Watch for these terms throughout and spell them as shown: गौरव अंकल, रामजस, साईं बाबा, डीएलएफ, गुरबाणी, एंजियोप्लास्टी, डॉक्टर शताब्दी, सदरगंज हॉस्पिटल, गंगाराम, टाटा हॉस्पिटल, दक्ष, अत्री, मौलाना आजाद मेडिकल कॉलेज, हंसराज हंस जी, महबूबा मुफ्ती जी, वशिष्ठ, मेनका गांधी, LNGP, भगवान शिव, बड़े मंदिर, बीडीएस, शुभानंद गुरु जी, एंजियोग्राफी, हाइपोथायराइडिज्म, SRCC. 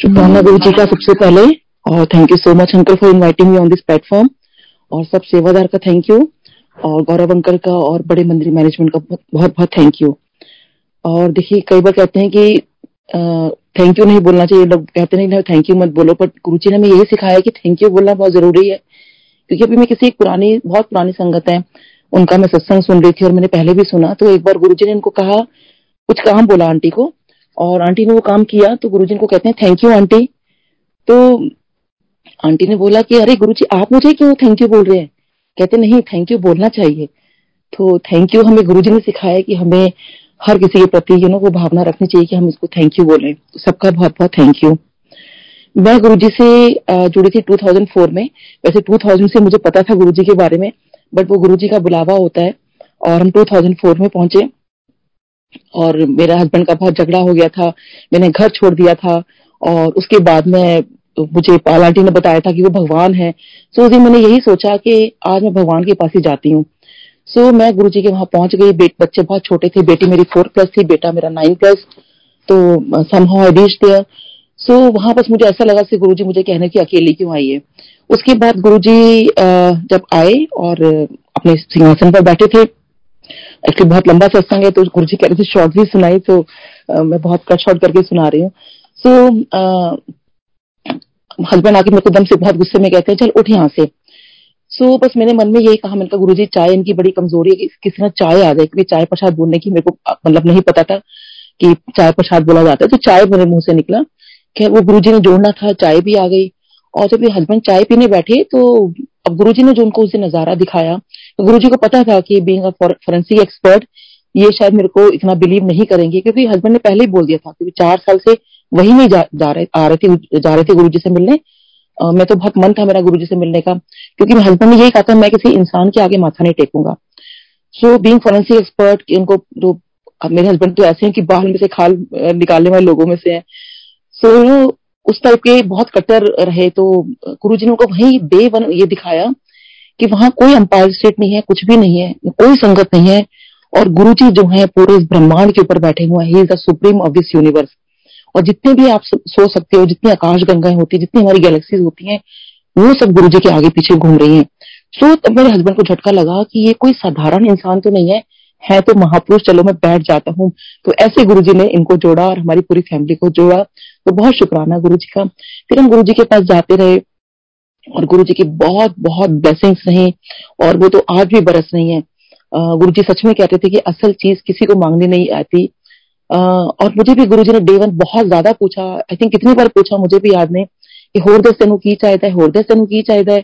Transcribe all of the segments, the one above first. शुभानंद गुरु जी का सबसे पहले, और thank you so much uncle for inviting me on this platform, और सब सेवादार का थैंक यू, और गौरव अंकल का और बड़े मंदिर मैनेजमेंट का बहुत बहुत थैंक यू। और देखिए, कई बार कहते हैं कि थैंक यू नहीं बोलना चाहिए, लोग कहते नहीं थैंक यू मत बोलो, पर गुरु जी ने हमें यही सिखाया कि थैंक यू बोलना बहुत जरूरी है। क्योंकि अभी मैं किसी एक बहुत पुरानी संगत है, उनका मैं सत्संग सुन रही थी और मैंने पहले भी सुना, तो एक बार गुरु जी ने इनको कहा, कुछ काम बोला आंटी को, और आंटी ने वो काम किया, तो गुरु जी को कहते हैं थैंक यू आंटी। तो आंटी ने बोला कि अरे गुरु जी आप मुझे क्यों थैंक यू बोल रहे हैं? कहते नहीं, थैंक यू बोलना चाहिए। तो थैंक यू हमें गुरु जी ने सिखाया कि हमें हर किसी के प्रति वो भावना रखनी चाहिए कि हम इसको थैंक यू बोलें। सबका बहुत बहुत थैंक यू। मैं गुरु जी से जुड़ी थी 2004 में, वैसे 2000 से मुझे पता था गुरु जी के बारे में, बट वो गुरु जी का बुलावा होता है और हम 2004 में पहुंचे, और मेरा हस्बैंड का बहुत झगड़ा हो गया था, मैंने घर छोड़ दिया था, और उसके बाद में मुझे पाल आंटी ने बताया था कि वो भगवान है। सो उस दिन मैंने यही सोचा कि आज मैं भगवान के पास ही जाती हूँ। सो मैं गुरु जी के वहां पहुंच गई। बच्चे बहुत छोटे थे, बेटी मेरी 4+ थी, बेटा मेरा 9+, तो somehow I reached there. So वहां बस मुझे ऐसा लगा कि गुरु जी मुझे कहने की अकेली क्यों आई है। उसके बाद गुरु जी जब आए और अपने सिंहासन पर बैठे थे, एक्चुअली बहुत लंबा सत्संग है तो गुरु जी कह रहे थे शॉर्ट भी सुनाई, तो मैं बहुत कट शॉर्ट करके सुना रही हूँ। सो हस्बैंड आके मेरे को दम से बहुत गुस्से में कहते हैं चल उठ यहाँ से। सो बस मैंने मन में यही कहा, मैंने कहा गुरुजी चाय इनकी बड़ी कमजोरी है कि किसी ना चाय आ जाए, क्योंकि चाय प्रसाद बोलने की मेरे को मतलब नहीं पता था कि चाय प्रसाद बोला जाता है, तो चाय मेरे मुंह से निकला। खैर वो गुरुजी ने जोड़ना था, चाय भी आ गई। और जब ये हस्बैंड चाय पीने बैठे तो अब गुरुजी ने जो उनको उस दिन नजारा दिखाया, तो गुरुजी को पता था कि बीइंग अ फॉरेंसिक एक्सपर्ट ये शायद मेरे को इतना बिलीव नहीं करेंगे, क्योंकि हस्बैंड ने पहले ही बोल दिया था, क्योंकि 4 साल से वही नहीं जा रहे थे गुरुजी से मिलने। मैं तो बहुत मन था मेरा गुरुजी से मिलने का, क्योंकि मेरे हस्बैंड ने यही कहा था मैं किसी इंसान के आगे माथा नहीं टेकूंगा। सो बीइंग फॉरेंसिक एक्सपर्ट, इनको जो मेरे हस्बैंड तो ऐसे हैं कि बाहर में से खाल निकालने वाले लोगों में से हैं, सो उस टाइप के बहुत कट्टर रहे। तो गुरुजी ने उनको वही डे वन ये दिखाया कि वहां कोई एम्पायर स्टेट नहीं है, कुछ भी नहीं है, कोई संगत नहीं है, और गुरुजी जो है पूरे इस ब्रह्मांड के ऊपर बैठे हुए हैं। He is the supreme of this universe. और जितने भी आप सोच सकते हो, जितनी आकाश गंगाएं होती है, जितनी हमारी गैलेक्सीज होती हैं, वो सब गुरुजी के आगे पीछे घूम रही हैं। सो तब मेरे हस्बैंड को झटका लगा कि ये कोई साधारण इंसान तो नहीं है, है तो महापुरुष, चलो मैं बैठ जाता हूँ। तो ऐसे गुरुजी ने इनको जोड़ा और हमारी पूरी फैमिली को जोड़ा, तो बहुत शुक्राना गुरुजी का। फिर हम गुरुजी के पास जाते रहे और गुरुजी की बहुत बहुत ब्लेसिंग्स रही, और वो तो आज भी बरस रही है। गुरुजी सच में कहते थे कि असल चीज किसी को मांगने नहीं आती। और मुझे भी गुरुजी ने डे वन बहुत ज्यादा पूछा, आई थिंक कितनी बार पूछा मुझे भी याद नहीं, कि होर दस तेन की चाहिए है, होर दस तेन की चाहिए है।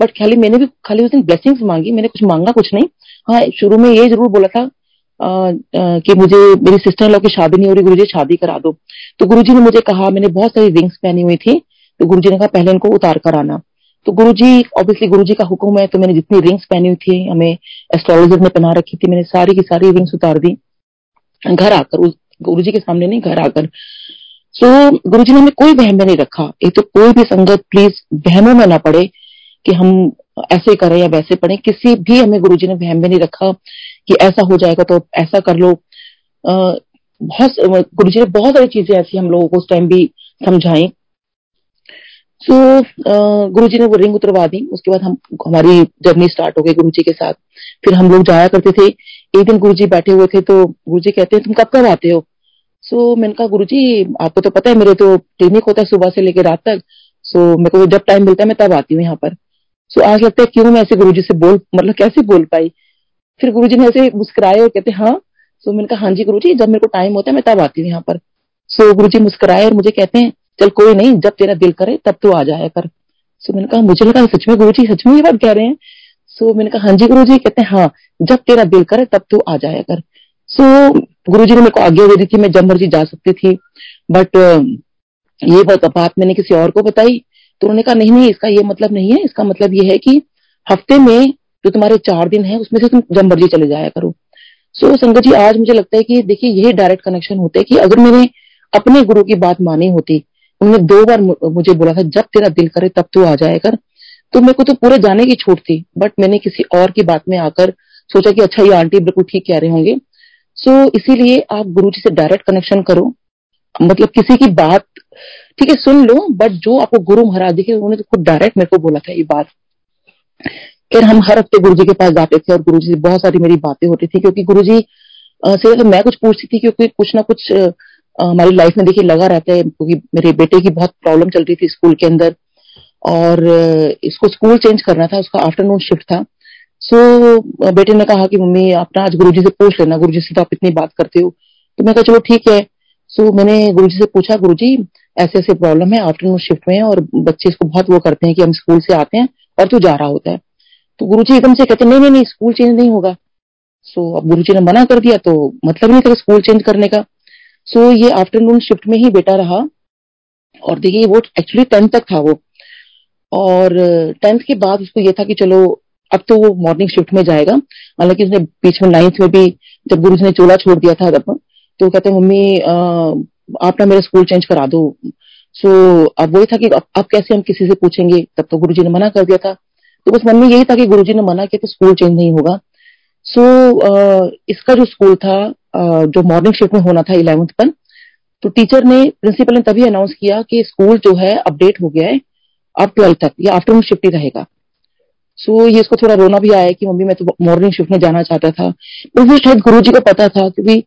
बट खाली मैंने भी खाली उस दिन ब्लेसिंग्स मांगी, मैंने कुछ मांगा कुछ नहीं। हाँ, शुरू में ये जरूर बोला था कि मुझे मेरी सिस्टर इन लॉ की शादी नहीं हो रही, गुरुजी शादी करा दो। तो गुरुजी ने मुझे कहा, मैंने बहुत सारी रिंग्स पहनी हुई थी, तो गुरुजी ने कहा पहले इनको उतार कर आना। तो गुरुजी, ऑब्वियसली गुरुजी का हुक्म है, तो मैंने जितनी रिंग्स पहनी हुई थी, हमें एस्ट्रोलॉजर ने पहना रखी थी, मैंने सारी की सारी रिंग्स उतार दी घर आकर, गुरुजी के सामने नहीं, घर आकर। सो गुरुजी ने हमें कोई वहम में नहीं रखा। एक तो कोई भी संगत प्लीज वहमों में ना पड़े कि हम ऐसे करें या वैसे पढ़े, किसी भी हमें गुरुजी ने वहम में नहीं रखा कि ऐसा हो जाएगा तो ऐसा कर लो। गुरुजी ने बहुत सारी चीजें ऐसी हम लोगों को उस टाइम भी समझाई। सो गुरुजी ने वो रिंग उतरवा दी, उसके बाद हमारी जर्नी स्टार्ट हो गई गुरुजी के साथ। फिर हम लोग जाया करते थे। एक दिन गुरुजी बैठे हुए थे तो गुरुजी कहते हैं तुम कब आते हो? सो मैंने कहा गुरुजी आपको तो पता है मेरे तो क्लिनिक होता है सुबह से लेकर रात तक, सो मेरे को जब टाइम मिलता है मैं तब आती हूँ यहाँ पर। सो आज लगता है क्यों मैं ऐसे गुरुजी से कैसे बोल पाई। फिर गुरुजी ने ऐसे मुस्कुराए और कहते हाँ। सो मैंने कहा हाँ जी गुरुजी, जब मेरे को टाइम होता है मैं तब आती हूँ यहाँ पर। सो गुरुजी मुस्कुराए और मुझे कहते हैं चल कोई नहीं, जब तेरा दिल करे तब तो आ जाया कर। सो मैंने कहा, मुझे लगा सच में गुरुजी सच में ये बात कह रहे हैं। सो मैंने कहा हाँ जी गुरुजी, कहते हैं हाँ जब तेरा दिल करे तब तो आ जाया कर। सो गुरुजी ने मेरे को आज्ञा दे दी थी, मैं जब मर्जी जा सकती थी, बट ये बात मैंने किसी और को बताई तो उन्होंने कहा नहीं, इसका ये मतलब नहीं है, इसका मतलब ये है कि हफ्ते में जो तुम्हारे 4 दिन है उसमें से तुम जब मर्जी चले जाया करो। सो संगत जी, आज मुझे लगता है कि देखिए यही डायरेक्ट कनेक्शन होते है कि अगर मैंने अपने गुरु की बात मानी होती, उन्होंने 2 बार मुझे बोला था जब तेरा दिल करे तब तो आ जाया कर, तो मेरे को तो पूरे जाने की छूट थी, बट मैंने किसी और की बात में आकर सोचा कि अच्छा ये आंटी बिल्कुल ठीक कह रहे होंगे। सो इसीलिए आप गुरुजी से डायरेक्ट कनेक्शन करो, मतलब किसी की बात ठीक है सुन लो, बट जो आपको गुरु महाराज दिखे उन्होंने तो खुद डायरेक्ट मेरे को बोला था ये बात। फिर हम हर हफ्ते गुरुजी के पास जाते थे और गुरुजी से बहुत सारी मेरी बातें होती थी, क्योंकि गुरुजी से तो मैं कुछ पूछती थी क्योंकि कुछ ना कुछ हमारी लाइफ में देखिए लगा रहता है, क्योंकि मेरे बेटे की बहुत प्रॉब्लम चल रही थी स्कूल के अंदर और इसको स्कूल चेंज करना था, उसका आफ्टरनून शिफ्ट था। सो बेटे ने कहा कि मम्मी अपना आज गुरुजी से पूछ लेना, गुरुजी से तो आप इतनी बात करते हो। तो मैं कहा चलो ठीक है। सो मैंने गुरुजी से पूछा, गुरुजी ऐसे ऐसे प्रॉब्लम है आफ्टरनून शिफ्ट में और बच्चे इसको बहुत वो करते हैं कि हम स्कूल से आते हैं और तू जा रहा होता है। तो गुरुजी एकदम से कहते नहीं नहीं नहीं स्कूल चेंज नहीं होगा। सो अब गुरुजी ने मना कर दिया तो मतलब नहीं था स्कूल चेंज करने का। सो ये आफ्टरनून शिफ्ट में ही बेटा रहा और देखिए वो एक्चुअली 10th तक था वो, और 10th के बाद उसको ये था कि चलो अब तो वो मॉर्निंग शिफ्ट में जाएगा। हालांकि उसने बीच में 9th में भी जब गुरुजी ने चोला छोड़ दिया था तब तो कहते मम्मी आप ना मेरा स्कूल चेंज करा दो। सो अब वही था कि अब कैसे हम किसी से पूछेंगे, तब तो गुरुजी ने मना कर दिया था। तो बस मन में यही था कि गुरुजी ने मना किया तो स्कूल चेंज नहीं होगा। सो इसका जो स्कूल था जो मॉर्निंग शिफ्ट में होना था 11th पर, तो टीचर ने प्रिंसिपल ने तभी अनाउंस किया कि स्कूल जो है अपडेट हो गया है, अब 12th तक ये आफ्टरनून शिफ्ट ही रहेगा। सो ये इसको थोड़ा रोना भी आया कि मम्मी मैं तो मॉर्निंग शिफ्ट में जाना चाहता था, पर फिर शायद गुरुजी को पता था क्योंकि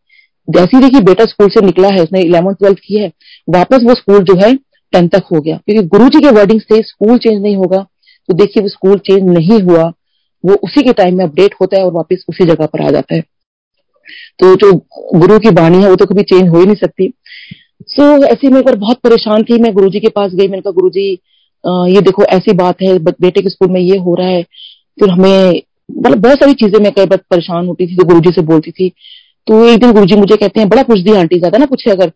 जैसे ही देखिए बेटा स्कूल से निकला है उसने 11th 12th की है, वापस वो स्कूल जो है 10th तक हो गया क्योंकि गुरुजी के वर्डिंग से स्कूल चेंज नहीं होगा। तो देखिए वो स्कूल चेंज नहीं हुआ, वो उसी के टाइम में अपडेट होता है और वापस उसी जगह पर आ जाता है। तो जो गुरु की वाणी है वो तो कभी चेंज हो ही नहीं सकती। सो ऐसे में एक बार बहुत परेशान थी, मैं गुरुजी के पास गई, मैंने कहा गुरुजी ये देखो ऐसी बात है, बेटे के स्कूल में ये हो रहा है। फिर हमें मतलब बहुत सारी चीजें मैं कई बार परेशान होती थी तो गुरुजी से बोलती थी। तो एक दिन गुरुजी मुझे कहते हैं बड़ा पूछ दिया आंटी, ज्यादा ना पूछे अगर।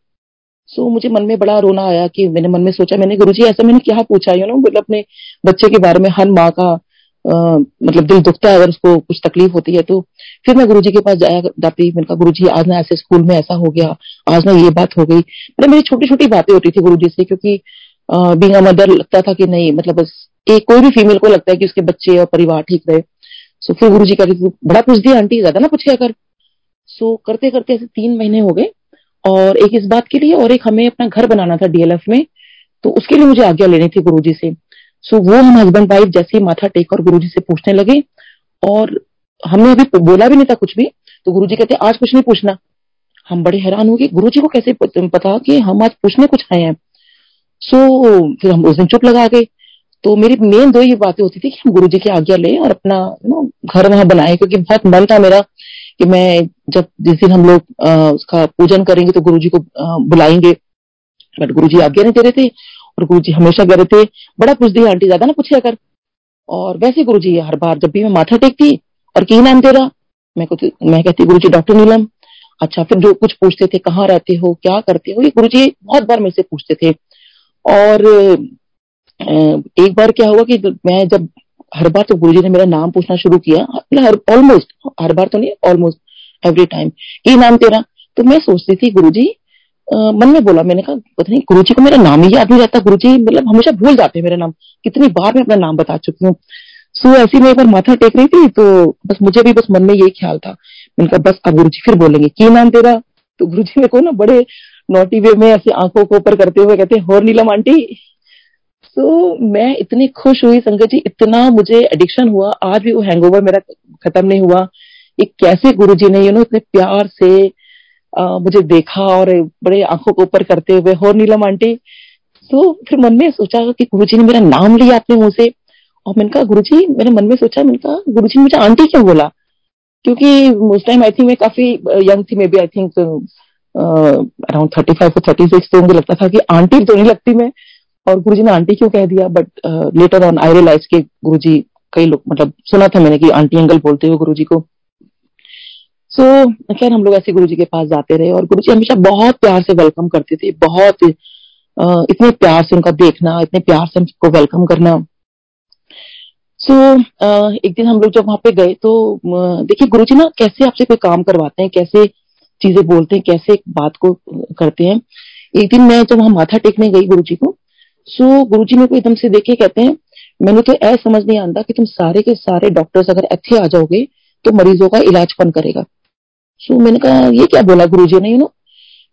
सो मुझे मन में बड़ा रोना आया कि मैंने मन में सोचा मैंने गुरुजी ऐसा मैंने क्या पूछा, यू नो मतलब अपने बच्चे के बारे में हर माँ का मतलब दिल दुखता है अगर उसको कुछ तकलीफ होती है। तो फिर मैं गुरुजी के पास जाती, मैंने कहा गुरुजी आज ना ऐसे स्कूल में ऐसा हो गया, आज ना ये बात हो गई। मतलब मेरी छोटी छोटी बातें होती थी गुरुजी से, क्योंकि बिना मदर लगता था कि नहीं मतलब बस एक कोई भी फीमेल को लगता है कि उसके बच्चे और परिवार ठीक रहे। सो फिर गुरुजी कहते बड़ा पूछ दिया आंटी, ज्यादा ना पूछे अगर। सो करते करते ऐसे 3 महीने हो गए और एक इस बात के लिए और एक हमें अपना घर बनाना था डीएलएफ में, तो उसके लिए मुझे आज्ञा लेनी थी गुरुजी से। सो वो हम हस्बैंड वाइफ जैसे ही माथा टेक और गुरुजी से पूछने लगे, और हमने अभी बोला भी नहीं था कुछ भी, तो गुरुजी कहते आज कुछ नहीं पूछना। हम बड़े हैरान हो गए गुरुजी को कैसे पता कि हम आज पूछने कुछ आए हैं। सो फिर हम उस दिन चुप लगा गए। तो मेरी मेन दो ये बातें होती थी कि हम गुरुजी की आज्ञा लें और अपना घर वहां बनाए, क्योंकि बहुत मन था मेरा कि मैं जब जिस दिन हम लोग उसका पूजन करेंगे तो गुरुजी को बुलाएंगे, बट गुरुजी आज्ञा नहीं दे रहे थे और गुरुजी हमेशा कह रहे थे बड़ा पूछ दिया आंटी, ज्यादा ना पूछे अगर। और वैसे गुरुजी हर बार जब भी मैं माथा टेकती और की नाम दे रहा, मैं कहती गुरुजी डॉक्टर नीलम। अच्छा फिर जो कुछ पूछते थे कहाँ रहते हो क्या करते हो, ये गुरुजी बहुत बार मेरे से पूछते थे। और एक बार क्या हुआ कि मैं जब हर बार तो गुरुजी ने मेरा नाम पूछना शुरू किया, ऑलमोस्ट हर बार तो नहीं ऑलमोस्ट एवरी टाइम ये नाम तेरा। तो मैं सोचती थी गुरुजी मन में बोला मैंने कहा पता नहीं गुरुजी को मेरा नाम ही याद नहीं रहता, गुरुजी मतलब हमेशा भूल जाते हैं मेरा नाम, कितनी बार मैं अपना नाम बता चुकी हूँ। सो ऐसी में एक बार माथा टेक रही थी तो बस मुझे भी बस मन में यही ख्याल था, मैंने कहा बस अब गुरुजी फिर बोलेंगे की नाम तेरा। तो गुरुजी मेरे को ना बड़े नोटी वे में ऐसे आंखों को ऊपर करते हुए कहते होर नीलम आंटी। तो मैं इतनी खुश हुई संगत जी, इतना मुझे एडिक्शन हुआ, आज भी वो हैंगओवर मेरा खत्म नहीं हुआ। ये कैसे गुरुजी ने इतने प्यार से मुझे देखा और बड़े आंखों को ऊपर करते हुए हो नीलम आंटी। तो फिर मन में सोचा कि गुरुजी ने मेरा नाम लिया अपने मुंह से, और मैंने कहा गुरुजी, मैंने मन में सोचा मैंने कहा गुरुजी ने मुझे आंटी क्यों बोला, क्योंकि उस टाइम आई थिंक मैं काफी यंग थी, maybe I think around 35 और 36 तो मुझे लगता था कि आंटी तो नहीं लगती मैं, और गुरुजी ने आंटी क्यों कह दिया। But later on I realise के गुरुजी, कई लोग मतलब सुना था मैंने कि आंटी अंकल बोलते हुए गुरुजी को। सो खैर हम लोग ऐसे गुरुजी के पास जाते रहे और गुरुजी हमेशा बहुत प्यार से वेलकम करते थे, बहुत इतने प्यार से उनका देखना, इतने प्यार से हमको वेलकम करना। सो एक दिन हम लोग जब वहां पे गए तो देखिए गुरुजी ना कैसे आपसे कोई काम करवाते हैं, कैसे चीजें बोलते हैं, कैसे बात को करते हैं। एक दिन मैं जब वहां माथा टेकने गई गुरुजी को, सो गुरुजी मेरे को एकदम से देखे कहते हैं मैंने तो ऐसा समझ नहीं आता कि तुम सारे के सारे डॉक्टर्स अगर अच्छे आ जाओगे तो मरीजों का इलाज कौन करेगा। सो मैंने कहा ये क्या बोला गुरुजी ने,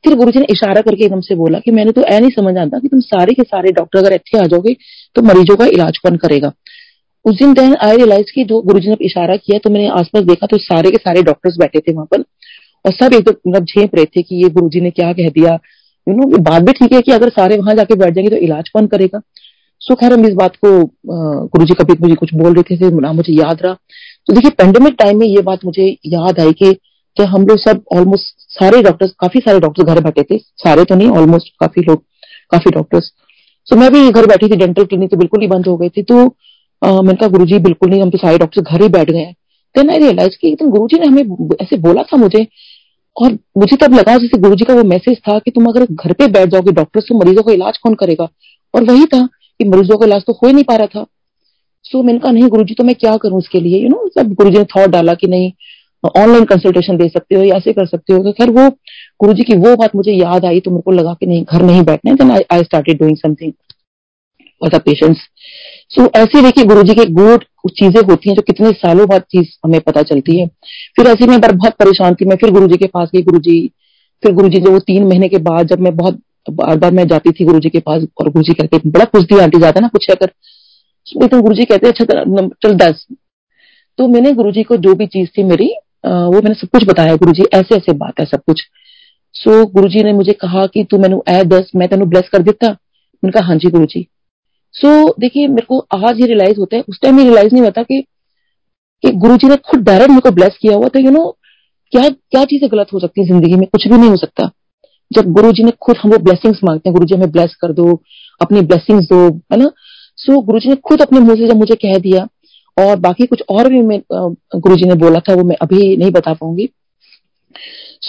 फिर गुरुजी ने इशारा करके एकदम से बोला कि मैंने तो ऐ नहीं समझ आता कि तुम सारे के सारे डॉक्टर अगर अच्छे आ जाओगे तो मरीजों का इलाज कौन करेगा। उस दिन देन आई रियलाइज कि जो गुरुजी ने इशारा किया तो मैंने आसपास देखा तो सारे के सारे डॉक्टर्स बैठे थे वहां पर और सब एक दम झेप रहे थे कि ये गुरुजी ने क्या कह दिया। यू नो, बात भी ठीक है कि अगर सारे वहां जाके बैठ जाएंगे तो इलाज कौन करेगा। सो खैर हम इस बात को गुरुजी कभी मुझे कुछ बोल रहे थे ना मुझे याद रहा। तो देखिए पेंडेमिक टाइम में ये बात मुझे याद आई कि जब हम लोग सब ऑलमोस्ट सारे डॉक्टर्स, काफी सारे डॉक्टर्स घर बैठे थे, सारे तो नहीं ऑलमोस्ट काफी लोग, काफी डॉक्टर्स। सो मैं भी घर बैठी थी, डेंटल क्लिनिक तो बिल्कुल ही बंद हो गई थी। तो मैंने कहा गुरुजी बिल्कुल नहीं, हम तो सारे डॉक्टर्स घर ही बैठ गए हैं। देन आई रियलाइज कि एकदम गुरुजी ने हमें ऐसे बोला था मुझे, और मुझे तब लगा जैसे गुरुजी का वो मैसेज था कि तुम अगर घर पे बैठ जाओगे डॉक्टर्स तो मरीजों का इलाज कौन करेगा। और वही था कि मरीजों का इलाज तो हो ही नहीं पा रहा था। सो मैंने कहा नहीं गुरुजी तो मैं क्या करूं इसके लिए। यू नो, सब गुरुजी ने थॉट डाला कि नहीं ऑनलाइन कंसल्टेशन दे सकते हो या ऐसे कर सकते हो। तो खैर वो गुरुजी की वो बात मुझे याद आई तो मेरे को लगा कि नहीं घर नहीं बैठना। Then I started doing something for the patients. So ऐसे देखिए गुरुजी के गुड चीजें होती हैं जो कितने सालों बाद चीज हमें पता चलती है। फिर ऐसे में बहुत परेशान थी मैं, फिर गुरुजी के पास गई। फिर गुरुजी जो वो 3 महीने के बाद जब मैं बहुत बार बार मैं जाती थी गुरुजी के पास और गुरुजी कहते बड़ा पूछती आंटी ज्यादा ना पूछा कर। तो गुरुजी कहते अच्छा चल 10। तो मैंने गुरुजी को जो भी चीज थी मेरी वो मैंने सब कुछ बताया गुरुजी ऐसे ऐसे बात है सब कुछ। सो गुरुजी ने मुझे कहा कि तू मैनू ए 10 मैं तेनू ब्लेस कर दिता। मैंने कहा हाँ जी गुरुजी। सो देखिए मेरे को आज ही रियलाइज होता है, उस टाइम ही रियलाइज नहीं होता कि गुरुजी ने खुद डायरेक्ट मेरे को ब्लेस किया हुआ। तो यू नो क्या क्या चीजें गलत हो सकती है जिंदगी में, कुछ भी नहीं हो सकता। जब गुरुजी ने खुद हमको ब्लेसिंग्स मांगते हैं, गुरुजी हमें ब्लेस कर दो, अपनी ब्लेसिंग्स दो, है ना। सो गुरुजी ने खुद अपने मुंह से जब मुझे कह दिया, और बाकी कुछ और भी मैं गुरुजी ने बोला था वो मैं अभी नहीं बता पाऊंगी।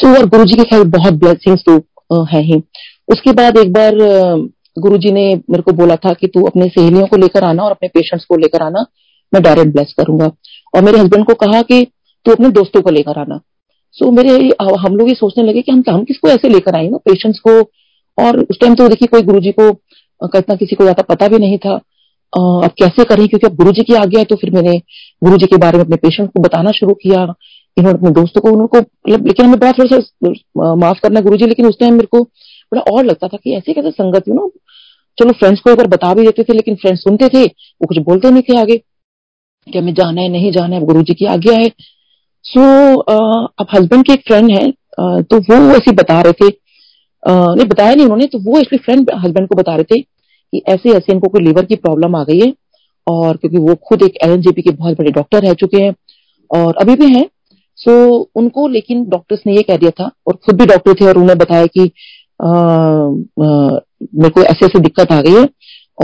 सो और गुरुजी के खैर बहुत ब्लेसिंग्स तो है ही। उसके बाद एक बार गुरुजी ने मेरे को बोला था कि तू अपने सहेलियों को लेकर आना और अपने पेशेंट्स को लेकर आना, मैं डायरेक्ट ब्लेस करूंगा। और मेरे हस्बैंड को कहा कि तू अपने दोस्तों को लेकर आना। सो मेरे हम लोग ये सोचने लगे कि हम किसको ऐसे लेकर आए ना पेशेंट्स को। और उस टाइम तो देखिए कोई गुरुजी को कितना किसी को ज्यादा पता भी नहीं था। अब कैसे करें, क्योंकि अब गुरुजी की आज्ञा है। तो फिर मैंने गुरुजी के बारे में अपने पेशेंट को बताना शुरू किया, इन्होंने अपने दोस्तों को लेकिन हमें बड़ा थोड़ा सा माफ करना गुरुजी, लेकिन उस टाइम मेरे को बड़ा और लगता था कि ऐसे कैसे संगत, यू नो। चलो फ्रेंड्स को एक बार बता भी देते थे लेकिन फ्रेंड्स सुनते थे, वो कुछ बोलते नहीं थे आगे कि हमें जाना है नहीं जाना है, अब गुरुजी की आज्ञा है। सो अब हस्बैंड के एक फ्रेंड है तो वो ऐसे बता रहे थे, नहीं बताया नहीं उन्होंने, तो वो इसलिए फ्रेंड हस्बैंड को बता रहे थे कि ऐसे ऐसे इनको कोई लीवर की प्रॉब्लम आ गई है, और क्योंकि वो खुद एक LNGP के बहुत बड़े डॉक्टर रह चुके हैं और अभी भी हैं। सो उनको लेकिन डॉक्टर्स ने ये कह दिया था, और खुद भी डॉक्टर थे, और उन्होंने बताया कि मेरे को ऐसे ऐसे दिक्कत आ गई है,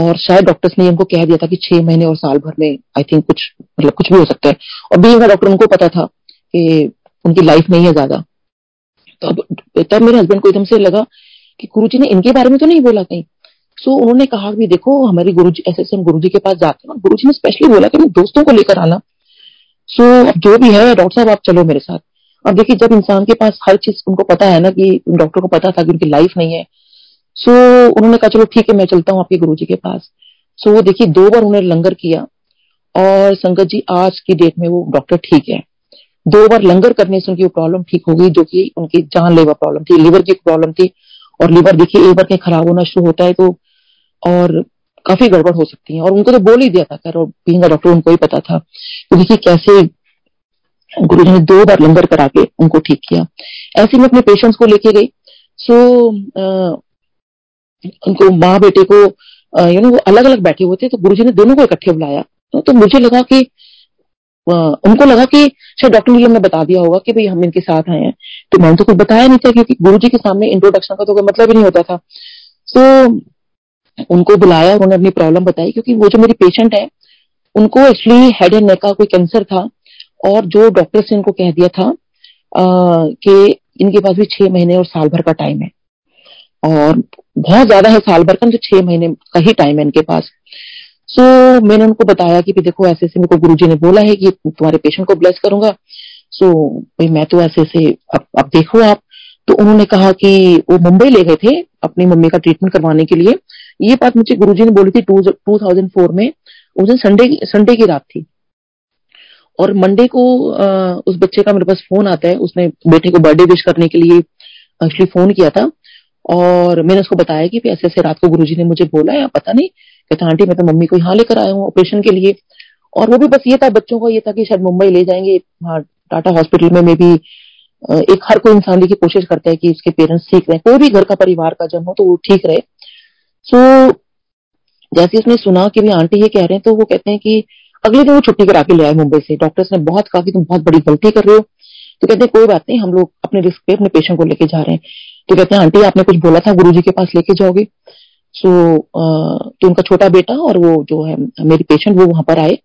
और शायद डॉक्टर्स ने इनको कह दिया था कि 6 महीने और साल भर में आई थिंक कुछ मतलब कुछ भी हो सकता है। और बीइंग अ डॉक्टर उनको पता था कि उनकी लाइफ नहीं है ज्यादा। तब मेरे हस्बैंड को एकदम से लगा कि गुरुजी ने इनके बारे में तो नहीं बोला कहीं। सो उन्होंने कहा भी देखो हमारे गुरुजी ऐसे ऐसे, हम गुरुजी के पास जाते हैं, और गुरुजी ने स्पेशली बोला कि मैं दोस्तों को लेकर आना। सो जो भी है डॉक्टर साहब आप चलो मेरे साथ। अब देखिए जब इंसान के पास हर चीज उनको पता है ना, कि डॉक्टर को पता था कि उनकी लाइफ नहीं है। सो उन्होंने कहा चलो ठीक है मैं चलता हूँ आपके गुरुजी के पास। सो वो देखिए 2 बार उन्होंने लंगर किया, और संगत जी आज की डेट में वो डॉक्टर ठीक है। 2 बार लंगर करने से उनकी वो प्रॉब्लम ठीक हो गई जो कि उनकी जानलेवा प्रॉब्लम थी, लीवर की प्रॉब्लम थी। और लीवर देखिए एक बार कहीं खराब होना शुरू होता है तो और काफी गड़बड़ हो सकती है, और उनको तो बोल ही दिया था खैर, और बीइंग अ डॉक्टर उनको ही पता था। तो देखिए कैसे गुरुजी ने 2 बार लंगर करा के उनको ठीक किया। ऐसे में अपने पेशेंट्स को लेके गई। सो उनको माँ बेटे को यू नो वो अलग अलग बैठे हुए थे, तो गुरुजी ने दोनों को इकट्ठे बुलाया। तो मुझे लगा कि उनको लगा कि शायद डॉक्टर ने हमें बता दिया होगा कि भाई हम इनके साथ आए हैं। तो मैंने तो कुछ बताया नहीं था क्योंकि गुरुजी के सामने इंट्रोडक्शन का तो कोई मतलब ही नहीं होता था। सो उनको बुलाया, उन्होंने अपनी प्रॉब्लम बताई, क्योंकि वो जो मेरी पेशेंट है उनको एक्चुअली हेड एंड नेक का कोई कैंसर था, और जो डॉक्टर से इनको कह दिया था कि इनके पास भी 6 महीने और साल भर का टाइम है, और बहुत ज्यादा है साल भर का, जो 6 महीने का ही टाइम है इनके पास। सो मैंने उनको बताया कि देखो ऐसे ऐसे मेरे को गुरुजी ने बोला है कि तुम्हारे पेशेंट को ब्लेस करूंगा। सो भाई मैं तो ऐसे ऐसे अब देखो आप। तो उन्होंने कहा कि वो मुंबई ले गए थे अपनी मम्मी का ट्रीटमेंट करवाने के लिए। ये बात मुझे गुरुजी ने बोली थी 2004 में। उस दिन संडे की रात थी, और मंडे को उस बच्चे का मेरे पास फोन आता है, उसने बेटे को बर्थडे विश करने के लिए एक्चुअली फोन किया था। और मैंने उसको बताया कि ऐसे ऐसे रात को गुरुजी ने मुझे बोला है, पता नहीं, कहता आंटी मैं तो मम्मी को यहाँ लेकर आया हूँ ऑपरेशन के लिए। और वो भी बस ये था, बच्चों को ये था कि शायद मुंबई ले जाएंगे। हाँ, टाटा हॉस्पिटल में भी एक हर कोई इंसान की कोशिश करता है कि उसके पेरेंट्स ठीक रहे, कोई भी घर का परिवार का जन हो तो वो ठीक रहे। सो जैसे उसने सुना कि भी आंटी ये कह रहे हैं, तो वो कहते हैं कि अगले दिन वो छुट्टी करा के ले आए मुंबई से। डॉक्टर्स ने बहुत कहा कि तुम बहुत बड़ी गलती कर रहे हो, तो कहते हैं कोई बात नहीं, हम लोग अपने रिस्क पे अपने पेशेंट को लेके जा रहे हैं। तो कहते हैं आंटी आपने कुछ बोला था गुरुजी के पास लेके जाओगे। सो तो उनका छोटा बेटा और वो जो है मेरी पेशेंट वो वहां पर आए।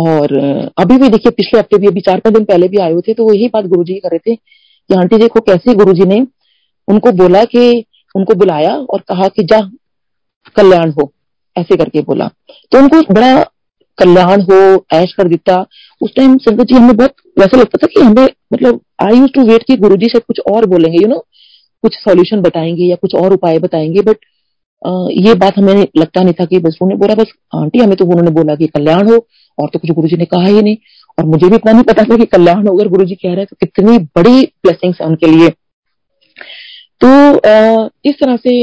और अभी भी देखिए पिछले हफ्ते भी, अभी 4-5 दिन पहले भी आए हुए थे, तो वो यही बात गुरुजी कर रहे थे कि आंटी देखो कैसे गुरुजी ने उनको बोला कि उनको बुलाया और कहा कि जा कल्याण हो, ऐसे करके बोला। तो उनको बड़ा कल्याण हो ऐश कर देता। उस टाइम संगत जी हमें बहुत वैसा लगता था कि हमें मतलब आई यूज टू वेट कि गुरुजी शायद कुछ और बोलेंगे, यू नो, कुछ सॉल्यूशन बताएंगे या कुछ और उपाय बताएंगे। बट ये बात हमें लगता नहीं था कि बस उन्होंने बोला, बस आंटी हमें तो उन्होंने बोला कि कल्याण हो, और तो कुछ गुरुजी ने कहा ही नहीं। और मुझे भी इतना नहीं पता था कि कल्याण हो अगर गुरुजी कह रहे हैं तो कितनी बड़ी ब्लेसिंग्स है उनके लिए। तो इस तरह से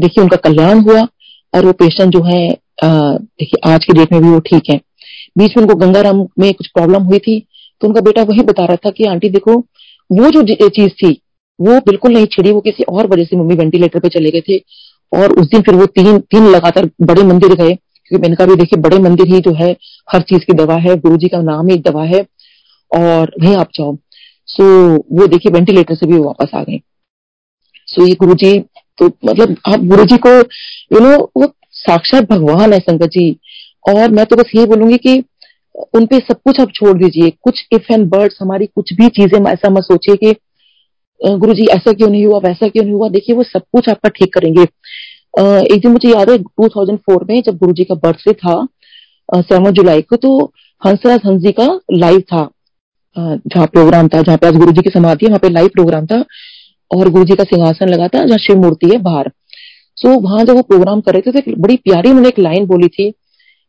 देखिए उनका कल्याण हुआ और वो पेशेंट जो है देखिए आज की डेट में भी वो ठीक है। बीच में उनको गंगाराम में कुछ प्रॉब्लम हुई थी, तो उनका बेटा वही बता रहा था कि आंटी देखो वो जो चीज थी वो बिल्कुल नहीं छिड़ी, वो किसी और वजह से मम्मी वेंटिलेटर पे चले गए थे। और उस दिन फिर वो तीन लगातार बड़े मंदिर गए, क्योंकि मैंने कहा भी देखिए बड़े मंदिर ही जो है हर चीज की दवा है, गुरुजी का नाम ही एक दवा है, और वहीं आप जाओ। सो वो देखिए वेंटिलेटर से भी वापस आ गए। सो ये गुरुजी तो मतलब आप गुरुजी को यू नो वो साक्षात भगवान है संगत जी। और मैं तो बस ये बोलूंगी कि उनपे सब कुछ आप छोड़ दीजिए, कुछ इफ एंड बर्ड्स हमारी कुछ भी चीजें ऐसा मत सोचिए कि गुरुजी ऐसा क्यों नहीं हुआ वैसा क्यों नहीं हुआ। देखिए वो सब कुछ आपका ठीक करेंगे। एक दिन मुझे याद है 2004 में जब गुरुजी का बर्थडे था 7 जुलाई को, तो हंसराज हंस जी का लाइव था जहाँ प्रोग्राम था, जहाँ पे आज गुरुजी की समाधि है वहां पे लाइव प्रोग्राम था, और गुरुजी का सिंहासन लगा था जहाँ शिव मूर्ति है बाहर। सो वहां जब वो प्रोग्राम कर रहे थे तो बड़ी प्यारी मैंने एक लाइन बोली थी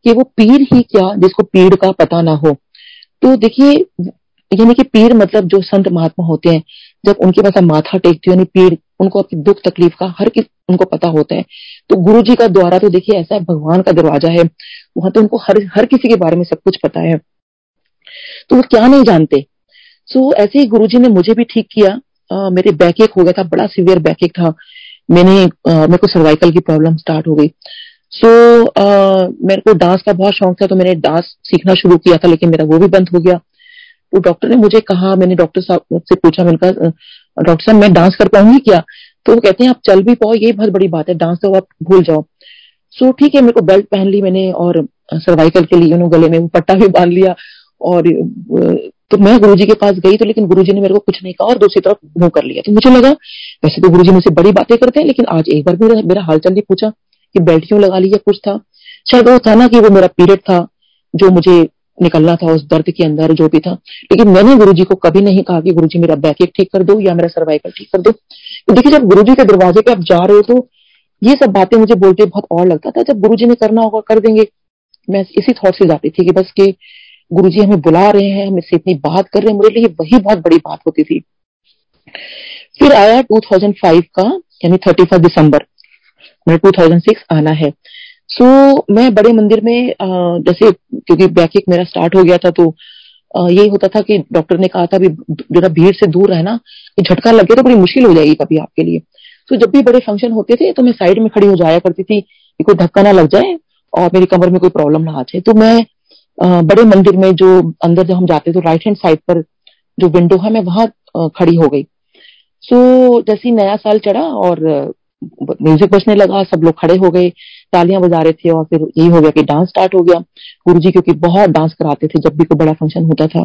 कि वो पीर ही क्या जिसको पीड़ का पता ना हो। तो देखिए यानी कि पीर मतलब जो संत महात्मा होते हैं, जब उनके पास आप माथा टेकते हो यानी पीर, उनको अपनी दुख तकलीफ का हर किस उनको पता होता है। तो गुरुजी का द्वारा तो देखिए ऐसा भगवान का दरवाजा है, वहां तो उनको हर किसी के बारे में सब कुछ पता है, तो वो क्या नहीं जानते। सो ऐसे ही गुरुजी ने मुझे भी ठीक किया। मेरे बैक एक हो गया था, बड़ा सीवियर बैक एक था, मेरे को सर्वाइकल की प्रॉब्लम स्टार्ट हो गई। सो मेरे को डांस का बहुत शौक था, तो मैंने डांस सीखना शुरू किया था, लेकिन मेरा वो भी बंद हो गया। तो डॉक्टर ने मुझे कहा, मैंने डॉक्टर साहब से पूछा, मैंने कहा डॉक्टर साहब मैं डांस कर पाऊंगी क्या? तो वो कहते हैं आप चल भी पाओ ये बहुत बड़ी बात है, डांस तो आप भूल जाओ। सो ठीक है, मेरे को बेल्ट पहन ली मैंने और सर्वाइकल के लिए यू नो गले में वो पट्टा भी बांध लिया। और तो मैं गुरुजी के पास गई, तो लेकिन गुरुजी ने मेरे को कुछ नहीं कहा और दूसरी तरफ मुंह कर लिया। तो मुझे लगा वैसे तो गुरुजी मुझसे बड़ी बातें करते हैं, लेकिन आज एक बार भी मेरा हालचाल नहीं पूछा कि बेल्ट क्यों लगा लिया, कुछ था। शायद वो था ना कि वो मेरा पीरियड था जो मुझे निकलना था उस दर्द के अंदर जो भी था। लेकिन मैंने गुरुजी को कभी नहीं कहा कि गुरुजी मेरा बैकेक ठीक कर दो या मेरा सर्वाइकल ठीक कर दो। तो देखिए जब गुरुजी के दरवाजे पे आप जा रहे हो तो ये सब बातें मुझे बोलते बहुत और लगता था, जब गुरुजी ने करना होगा कर देंगे। मैं इसी थॉट से जाती थी कि बस के गुरुजी हमें बुला रहे हैं, हमें से इतनी बात कर रहे हैं, मेरे लिए वही बहुत बड़ी बात होती थी। फिर आया 2005 का, यानी 31 दिसंबर, मैं 2006 आना है। सो मैं बड़े मंदिर में जैसे क्योंकि बैक एक मेरा स्टार्ट हो गया था, तो यही होता था कि डॉक्टर ने कहा था भी जरा भीड़ से दूर रहना, झटका लग गया तो बड़ी मुश्किल हो जाएगी कभी आपके लिए। तो जब भी बड़े फंक्शन होते थे तो मैं साइड में खड़ी हो जाया करती थी कि कोई धक्का ना लग जाए और मेरी कमर में कोई प्रॉब्लम ना आ जाए। तो मैं बड़े मंदिर में जो अंदर जब हम जाते तो राइट हैंड साइड पर जो विंडो है मैं वहां खड़ी हो गई। सो जैसे नया साल चढ़ा और म्यूजिक बजने लगा, सब लोग खड़े हो गए, तालियां बजा रहे थे, और फिर यही हो गया कि डांस स्टार्ट हो गया। गुरुजी क्योंकि बहुत डांस कराते थे जब भी कोई बड़ा फंक्शन होता था।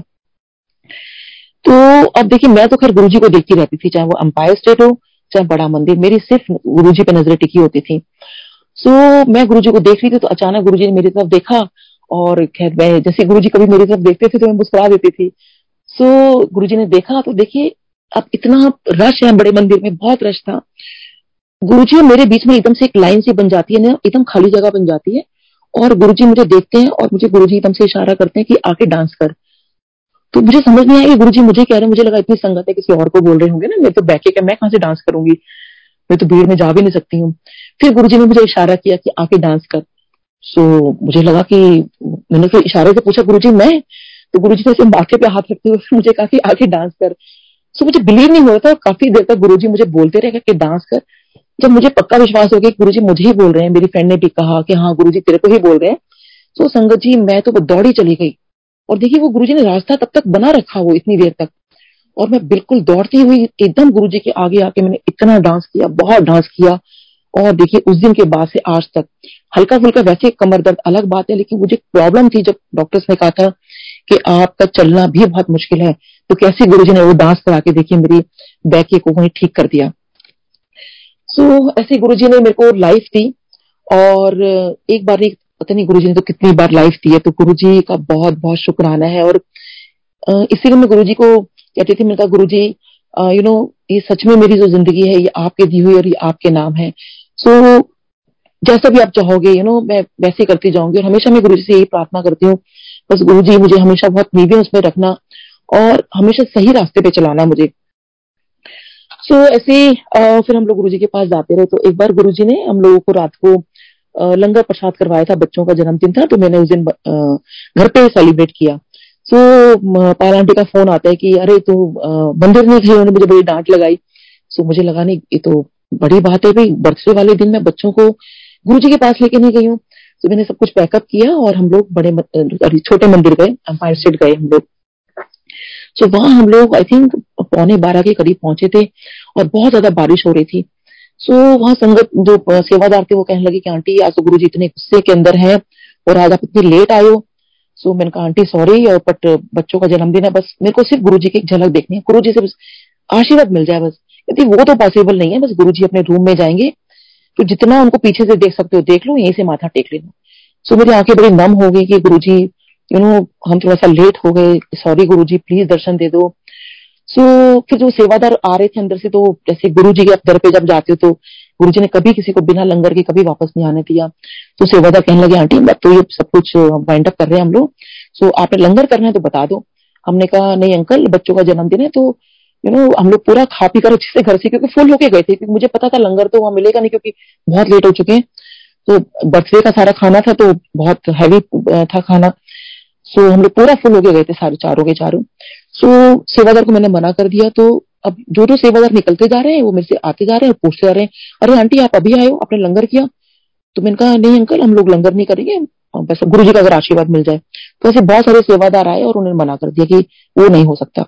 तो अब देखिए मैं तो खैर गुरुजी को देखती रहती थी, चाहे वो एम्पायर स्टेट हो चाहे बड़ा मंदिर, मेरी सिर्फ गुरुजी पे नजरें टिकी होती थी। सो मैं गुरुजी को देख रही थी, तो अचानक गुरुजी ने मेरी तरफ देखा, और खैर मैं जैसे गुरुजी कभी मेरी तरफ देखते थे तो मैं मुस्कुरा देती थी। सो गुरुजी ने देखा, तो देखिए अब इतना रश है बड़े मंदिर में, बहुत रश था। गुरुजी और मेरे बीच में एकदम से एक लाइन सी बन जाती है ना, एकदम खाली जगह बन जाती है, और गुरुजी मुझे देखते हैं और मुझे गुरुजी एकदम से इशारा करते हैं कि आके डांस कर। तो मुझे समझ नहीं आया कि गुरुजी मुझे कह रहे हैं, मुझे लगा इतनी संगत है किसी और को बोल रहे होंगे ना, मैं तो बैठे के मैं कहां से डांस करूंगी, मैं तो भीड़ में जा भी नहीं सकती हूँ। फिर गुरुजी ने मुझे इशारा किया कि आके डांस कर। सो मुझे लगा कि मैंने फिर इशारे से पूछा गुरुजी मैं, तो गुरुजी ने ऐसे माथे पे हाथ रखते हुए मुझे कहा कि आके डांस कर। सो मुझे बिलीव नहीं हो रहा था, काफी देर तक गुरुजी मुझे बोलते रहे कि डांस कर। जब मुझे पक्का विश्वास हो गया गुरुजी मुझे ही बोल रहे हैं, मेरी फ्रेंड ने भी कहा कि हाँ गुरुजी तेरे को ही बोल रहे हैं, तो संगत जी मैं तो दौड़ी चली गई। और देखिए वो गुरुजी ने रास्ता तब तक बना रखा वो इतनी देर तक, और मैं बिल्कुल दौड़ती हुई एकदम गुरुजी के आगे आके मैंने इतना डांस किया, बहुत डांस किया। और देखिए उस दिन के बाद से आज तक हल्का फुल्का वैसे कमर दर्द अलग बात है, लेकिन मुझे प्रॉब्लम थी जब डॉक्टर्स ने कहा था कि आपका चलना भी बहुत मुश्किल है, तो कैसे गुरुजी ने वो डांस करा के देखिए मेरी बैक को वहीं ठीक कर दिया। सो ऐसे गुरुजी ने मेरे को लाइफ दी, और एक बार नहीं पता नहीं गुरुजी ने तो कितनी बार लाइफ दी है, तो गुरुजी का बहुत बहुत शुक्राना है। और इसीलिए मैं गुरुजी को कहती थी, मैंने कहा गुरुजी यू नो ये सच में मेरी जो जिंदगी है ये आपके दी हुई और ये आपके नाम है, सो जैसा भी आप चाहोगे यू नो मैं वैसे करती जाऊंगी। और हमेशा मैं गुरुजी से यही प्रार्थना करती हूँ, बस गुरुजी मुझे हमेशा बहुत मीडियम उसमें रखना और हमेशा सही रास्ते पे चलाना मुझे। सो ऐसे फिर हम लोग गुरुजी के पास जाते रहे। तो एक बार गुरुजी ने हम लोगों को रात को लंगर प्रसाद करवाया था, बच्चों का जन्मदिन था तो मैंने उस दिन घर पे सेलिब्रेट किया। सो पाल आंटी का फोन आता है कि अरे तू मंदिर नहीं गई, उन्होंने मुझे बड़ी डांट लगाई। सो मुझे लगा नहीं ये तो बड़ी बात है भाई, बर्थडे वाले दिन मैं बच्चों को गुरुजी के पास लेके नहीं गई हूँ। तो मैंने सब कुछ पैकअप किया और हम लोग छोटे मंदिर गए, एम्पायर स्टेट गए हम लोग। सो वहां हम लोग आई थिंक 11:15 के करीब पहुंचे थे और बहुत ज्यादा बारिश हो रही थी। सो वहाँ संगत जो सेवादार थे वो कहने लगे कि आंटी आज तो गुरुजी इतने गुस्से के अंदर हैं और आज आप इतनी लेट आए हो। सो मैंने कहा आंटी सॉरी और बट बच्चों का जन्मदिन है, बस मेरे को सिर्फ गुरुजी की झलक देखनी है, गुरुजी से बस आशीर्वाद मिल जाए बस। कहती वो तो पॉसिबल नहीं है, बस गुरुजी अपने रूम में जाएंगे तो जितना उनको पीछे से देख सकते हो देख लो, यहीं से माथा टेक लेना। सो मेरी आंखें बड़ी नम हो गई कि गुरुजी यू नो हम थोड़ा सा लेट हो गए, सॉरी गुरुजी प्लीज दर्शन दे दो। सो फिर जो सेवादार आ रहे थे अंदर से, तो जैसे गुरुजी के आप घर पे जब जाते हो तो गुरुजी ने कभी किसी को बिना लंगर के कभी वापस नहीं आने दिया। तो सेवादार कहने लगे आंटी अब तो ये सब कुछ वाइंड अप कर रहे हैं हम लोग, सो आपने लंगर करना है तो बता दो। हमने कहा नहीं अंकल बच्चों का जन्मदिन है तो यू नो हम लोग पूरा खा पी कर अच्छे से घर से, क्योंकि फुल होके गए थे क्योंकि मुझे पता था लंगर तो वहां मिलेगा नहीं क्योंकि बहुत लेट हो चुके हैं। तो बर्थडे का सारा खाना था तो बहुत हैवी था खाना, सो हम लोग पूरा फुल होके गए थे सारे चारों के चारों। सो सेवादार को मैंने मना कर दिया। तो अब जो जो सेवादार निकलते जा रहे हैं वो मेरे से आते जा रहे हैं, पूछते जा रहे हैं अरे आंटी आप अभी आए हो, आपने लंगर किया? तो मैंने कहा नहीं अंकल हम लोग लंगर नहीं करेंगे, बस गुरु जी का अगर आशीर्वाद मिल जाए। तो ऐसे बहुत सारे सेवादार आए और उन्होंने मना कर दिया कि वो नहीं हो सकता।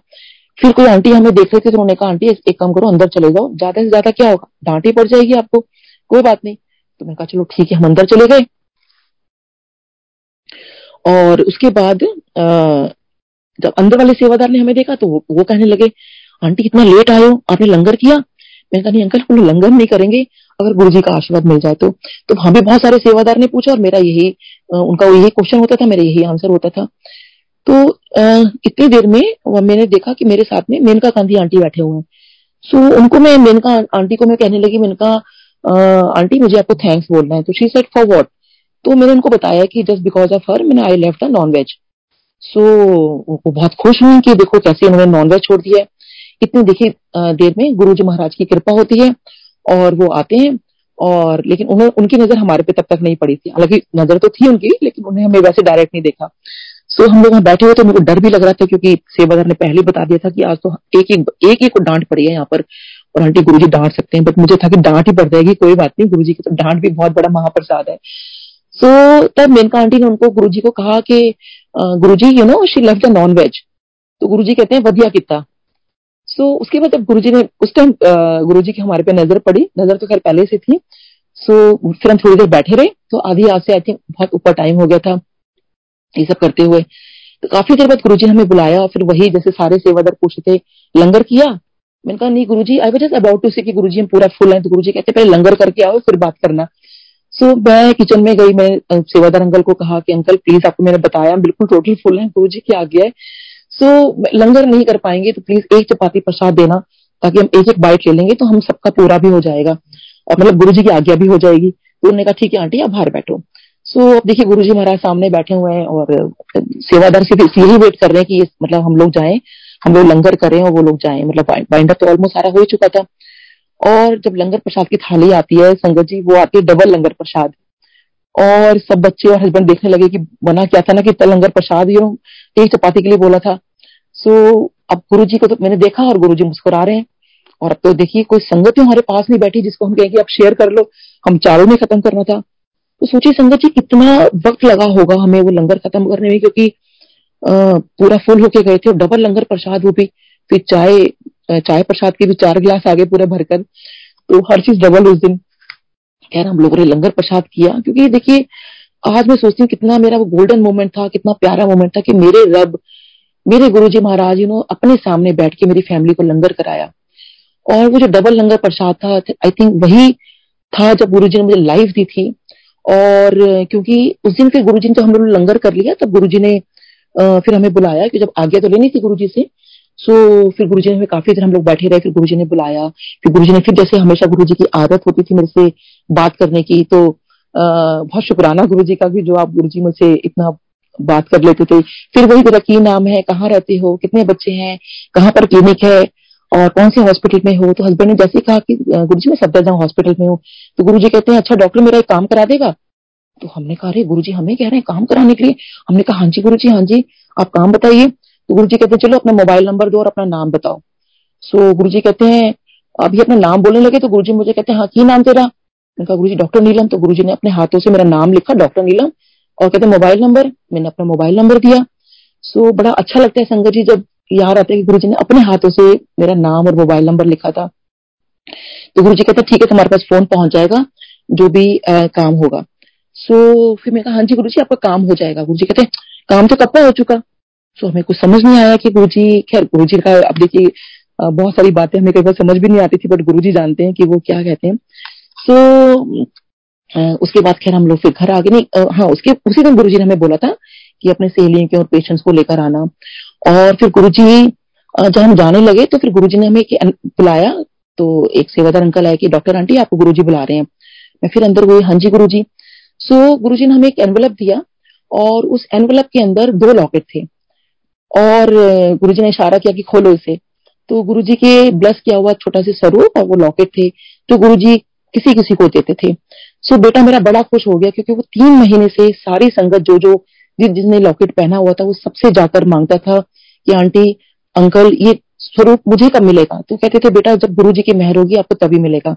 फिर कोई आंटी हमें देख रहे थे तो उन्होंने कहा आंटी एक काम करो अंदर चले जाओ, ज्यादा से ज्यादा क्या होगा डांट ही पड़ जाएगी आपको, कोई बात नहीं। तो मैंने कहा चलो ठीक है, हम अंदर चले गए। और उसके बाद जब अंदर वाले सेवादार ने हमें देखा तो वो कहने लगे आंटी इतना लेट आए हो, आपने लंगर किया? मैंने कहा नहीं अंकल हम लोग लंगर नहीं करेंगे, अगर गुरुजी का आशीर्वाद मिल जाए तो वहां भी बहुत सारे सेवादार ने पूछा और मेरा यही उनका यही क्वेश्चन होता था, मेरा यही आंसर होता था। तो इतनी देर में मैंने देखा कि मेरे साथ में मेनका गांधी आंटी बैठे हुए हैं। सो उनको मैं मेनका आंटी को मैं कहने लगी मेनका आंटी मुझे आपको थैंक्स बोलना है। तो शी सेड फॉर व्हाट? तो मैंने उनको बताया कि जस्ट बिकॉज ऑफ हर मैंने I left the non veg. So उनको बहुत खुश हुई कि देखो कैसे उन्होंने नॉनवेज छोड़ दिया है। इतनी देखी देर में गुरुजी महाराज की कृपा होती है और वो आते हैं, और लेकिन उनकी नजर हमारे पे तब तक नहीं पड़ी थी, हालांकि नजर तो थी उनकी लेकिन उन्हें हमें वैसे डायरेक्ट नहीं देखा। सो हम लोग वहां बैठे हुए तो मेरे को डर भी लग रहा था क्योंकि सेवादार ने पहले बता दिया था कि आज तो एक ही को डांट पड़ी है यहाँ पर और आंटी गुरुजी डांट सकते हैं, बट मुझे था कि डांट ही पड़ जाएगी, कोई बात नहीं गुरुजी की तो डांट भी बहुत बड़ा महाप्रसाद है। सो तब मेनका आंटी ने उनको गुरुजी को कहा कि Guruji you know she left the non veg. तो गुरुजी कहते हैं वधिया किता। सो उसके बाद जब गुरुजी ने उस टाइम गुरुजी की हमारे पे नजर पड़ी, नजर तो खैर पहले से थी। सो फिर हम थोड़ी देर बैठे रहे, तो आधी आज से आई थिंक बहुत ऊपर टाइम हो गया था ये सब करते हुए। तो काफी देर बाद गुरुजी ने हमें बुलाया और फिर वही जैसे सारे सेवादार पूछते थे लंगर किया? मैंने कहा नहीं Guruji, I was just about to say कि गुरुजी हम पूरा फुल हैं। तो गुरुजी कहते पहले लंगर करके आओ फिर बात करना। सो मैं किचन में गई, मैं सेवादार अंकल को कहा कि अंकल प्लीज आपको मैंने बताया बिल्कुल टोटल फुल है, गुरुजी की आज्ञा है। सो लंगर नहीं कर पाएंगे तो प्लीज एक चपाती प्रसाद देना ताकि हम एक एक बाइट ले लेंगे तो हम सबका पूरा भी हो जाएगा और मतलब गुरुजी की आज्ञा भी हो जाएगी। तो उन्होंने कहा ठीक है आंटी आप बाहर बैठो। सो देखिए गुरुजी महाराज सामने बैठे हुए हैं और सेवादार सिर्फ इसलिए वेट कर रहे हैं कि मतलब हम लोग जाएं, हम लोग लंगर करें और वो लोग जाएं। मतलब वाइंड अप तो ऑलमोस्ट सारा हो ही चुका था। और जब लंगर प्रसाद की थाली आती है संगत जी, वो आती है डबल लंगर प्रसाद। और सब बच्चे और हस्बैंड देखने लगे कि बना क्या था ना कि इतना लंगर प्रसाद, ये एक चपाती के लिए बोला था। सो अब गुरु जी को तो मैंने देखा और गुरु जी मुस्कुरा रहे हैं। और अब तो देखिए कोई संगत हमारे पास नहीं बैठी जिसको हम कहेंगे आप शेयर कर लो, हम चारों में खत्म करना था। तो सोचिए संगत जी कितना वक्त लगा होगा हमें वो लंगर खत्म करने में, क्योंकि पूरा फुल होके गए थे और डबल लंगर प्रसाद, वो भी फिर चाय प्रसाद के भी 4 गिलास आगे पूरा भरकर, तो हर चीज डबल उस दिन। खैर हम लोगों ने लंगर प्रसाद किया, क्योंकि देखिए आज मैं सोचती हूँ कितना मेरा वो गोल्डन मोमेंट था, कितना प्यारा मोमेंट था कि मेरे रब, मेरे गुरुजी महाराज अपने सामने बैठ के मेरी फैमिली को लंगर कराया। और वो जो डबल लंगर प्रसाद था, आई थिंक वही था जब गुरुजी ने मुझे लाइफ दी थी। और क्योंकि उस दिन फिर गुरुजी ने तो हम लोग लंगर कर लिया, तब गुरुजी ने फिर हमें बुलाया कि जब आज्ञा तो लेनी थी गुरुजी से। सो फिर गुरुजी ने हमें काफी देर हम लोग बैठे रहे, फिर गुरुजी ने बुलाया, फिर गुरुजी ने फिर जैसे हमेशा गुरुजी की आदत होती थी मेरे से बात करने की, तो बहुत शुक्राना गुरुजी का भी जो आप गुरुजी मुझसे इतना बात कर लेते थे। फिर वही बोला की नाम है, कहाँ रहते हो, कितने बच्चे हैं, कहाँ पर क्लिनिक है और कौन से हॉस्पिटल में हो। तो हस्बैंड ने जैसे कहा कि गुरुजी मैं सदरगंज हॉस्पिटल में हूँ, तो गुरुजी कहते हैं अच्छा डॉक्टर मेरा एक काम करा देगा। तो हमने कहा अरे गुरुजी हमें कह रहे हैं काम कराने के लिए? हमने कहा हाँ जी गुरुजी, हाँ जी आप काम बताइए। तो गुरुजी कहते हैं चलो अपना मोबाइल नंबर दो और अपना नाम बताओ। सो गुरुजी कहते हैं अभी अपना नाम बोलने लगे, तो गुरुजी मुझे कहते हैं हाँ की नाम तेरा? मैंने कहा गुरुजी डॉक्टर नीलम। तो गुरुजी ने अपने हाथों से मेरा नाम लिखा डॉक्टर नीलम और कहते हैं मोबाइल नंबर। मैंने अपना मोबाइल नंबर दिया। सो बड़ा अच्छा लगता है संगत जी जब याद आते हैं कि गुरुजी ने अपने हाथों से मेरा नाम और मोबाइल नंबर लिखा था। तो गुरुजी कहते ठीक है तुम्हारे पास फोन पहुंच जाएगा, जो भी काम होगा। सो फिर मैंने कहा हाँ जी गुरुजी आपका काम हो जाएगा। गुरुजी कहते काम तो कब का हो चुका। सो हमें कुछ समझ नहीं आया कि गुरुजी, खैर गुरुजी का अब देखिए बहुत सारी बातें हमें कई बार समझ भी नहीं आती थी, बट गुरुजी जानते हैं कि वो क्या कहते हैं। सो उसके बाद खैर हम लोग फिर घर आ गए। नहीं हाँ, उसी दिन गुरुजी ने हमें बोला था कि अपने सहेलियों के और पेशेंट्स को लेकर आना। और फिर गुरुजी जब हम जाने लगे तो फिर गुरुजी ने हमें बुलाया, तो एक सेवादार अंकल आए कि डॉक्टर आंटी आपको गुरुजी बुला रहे हैं। मैं फिर अंदर गई, हाँ जी गुरुजी। सो गुरुजी ने हमें एक एनवलप दिया और उस एनवलप के अंदर 2 लॉकेट थे और गुरुजी ने इशारा किया कि खोलो इसे। तो गुरुजी के ब्लस किया हुआ छोटा सा सरूप और वो लॉकेट थे जो गुरुजी किसी किसी को देते थे। सो बेटा मेरा बड़ा खुश हो गया, क्योंकि वो 3 महीने से सारी संगत जो जो जिसने लॉकेट पहना हुआ था वो सबसे जाकर मांगता था कि आंटी अंकल ये स्वरूप मुझे कब मिलेगा। तो कहते थे बेटा जब गुरुजी की मेहर होगी आपको तभी मिलेगा।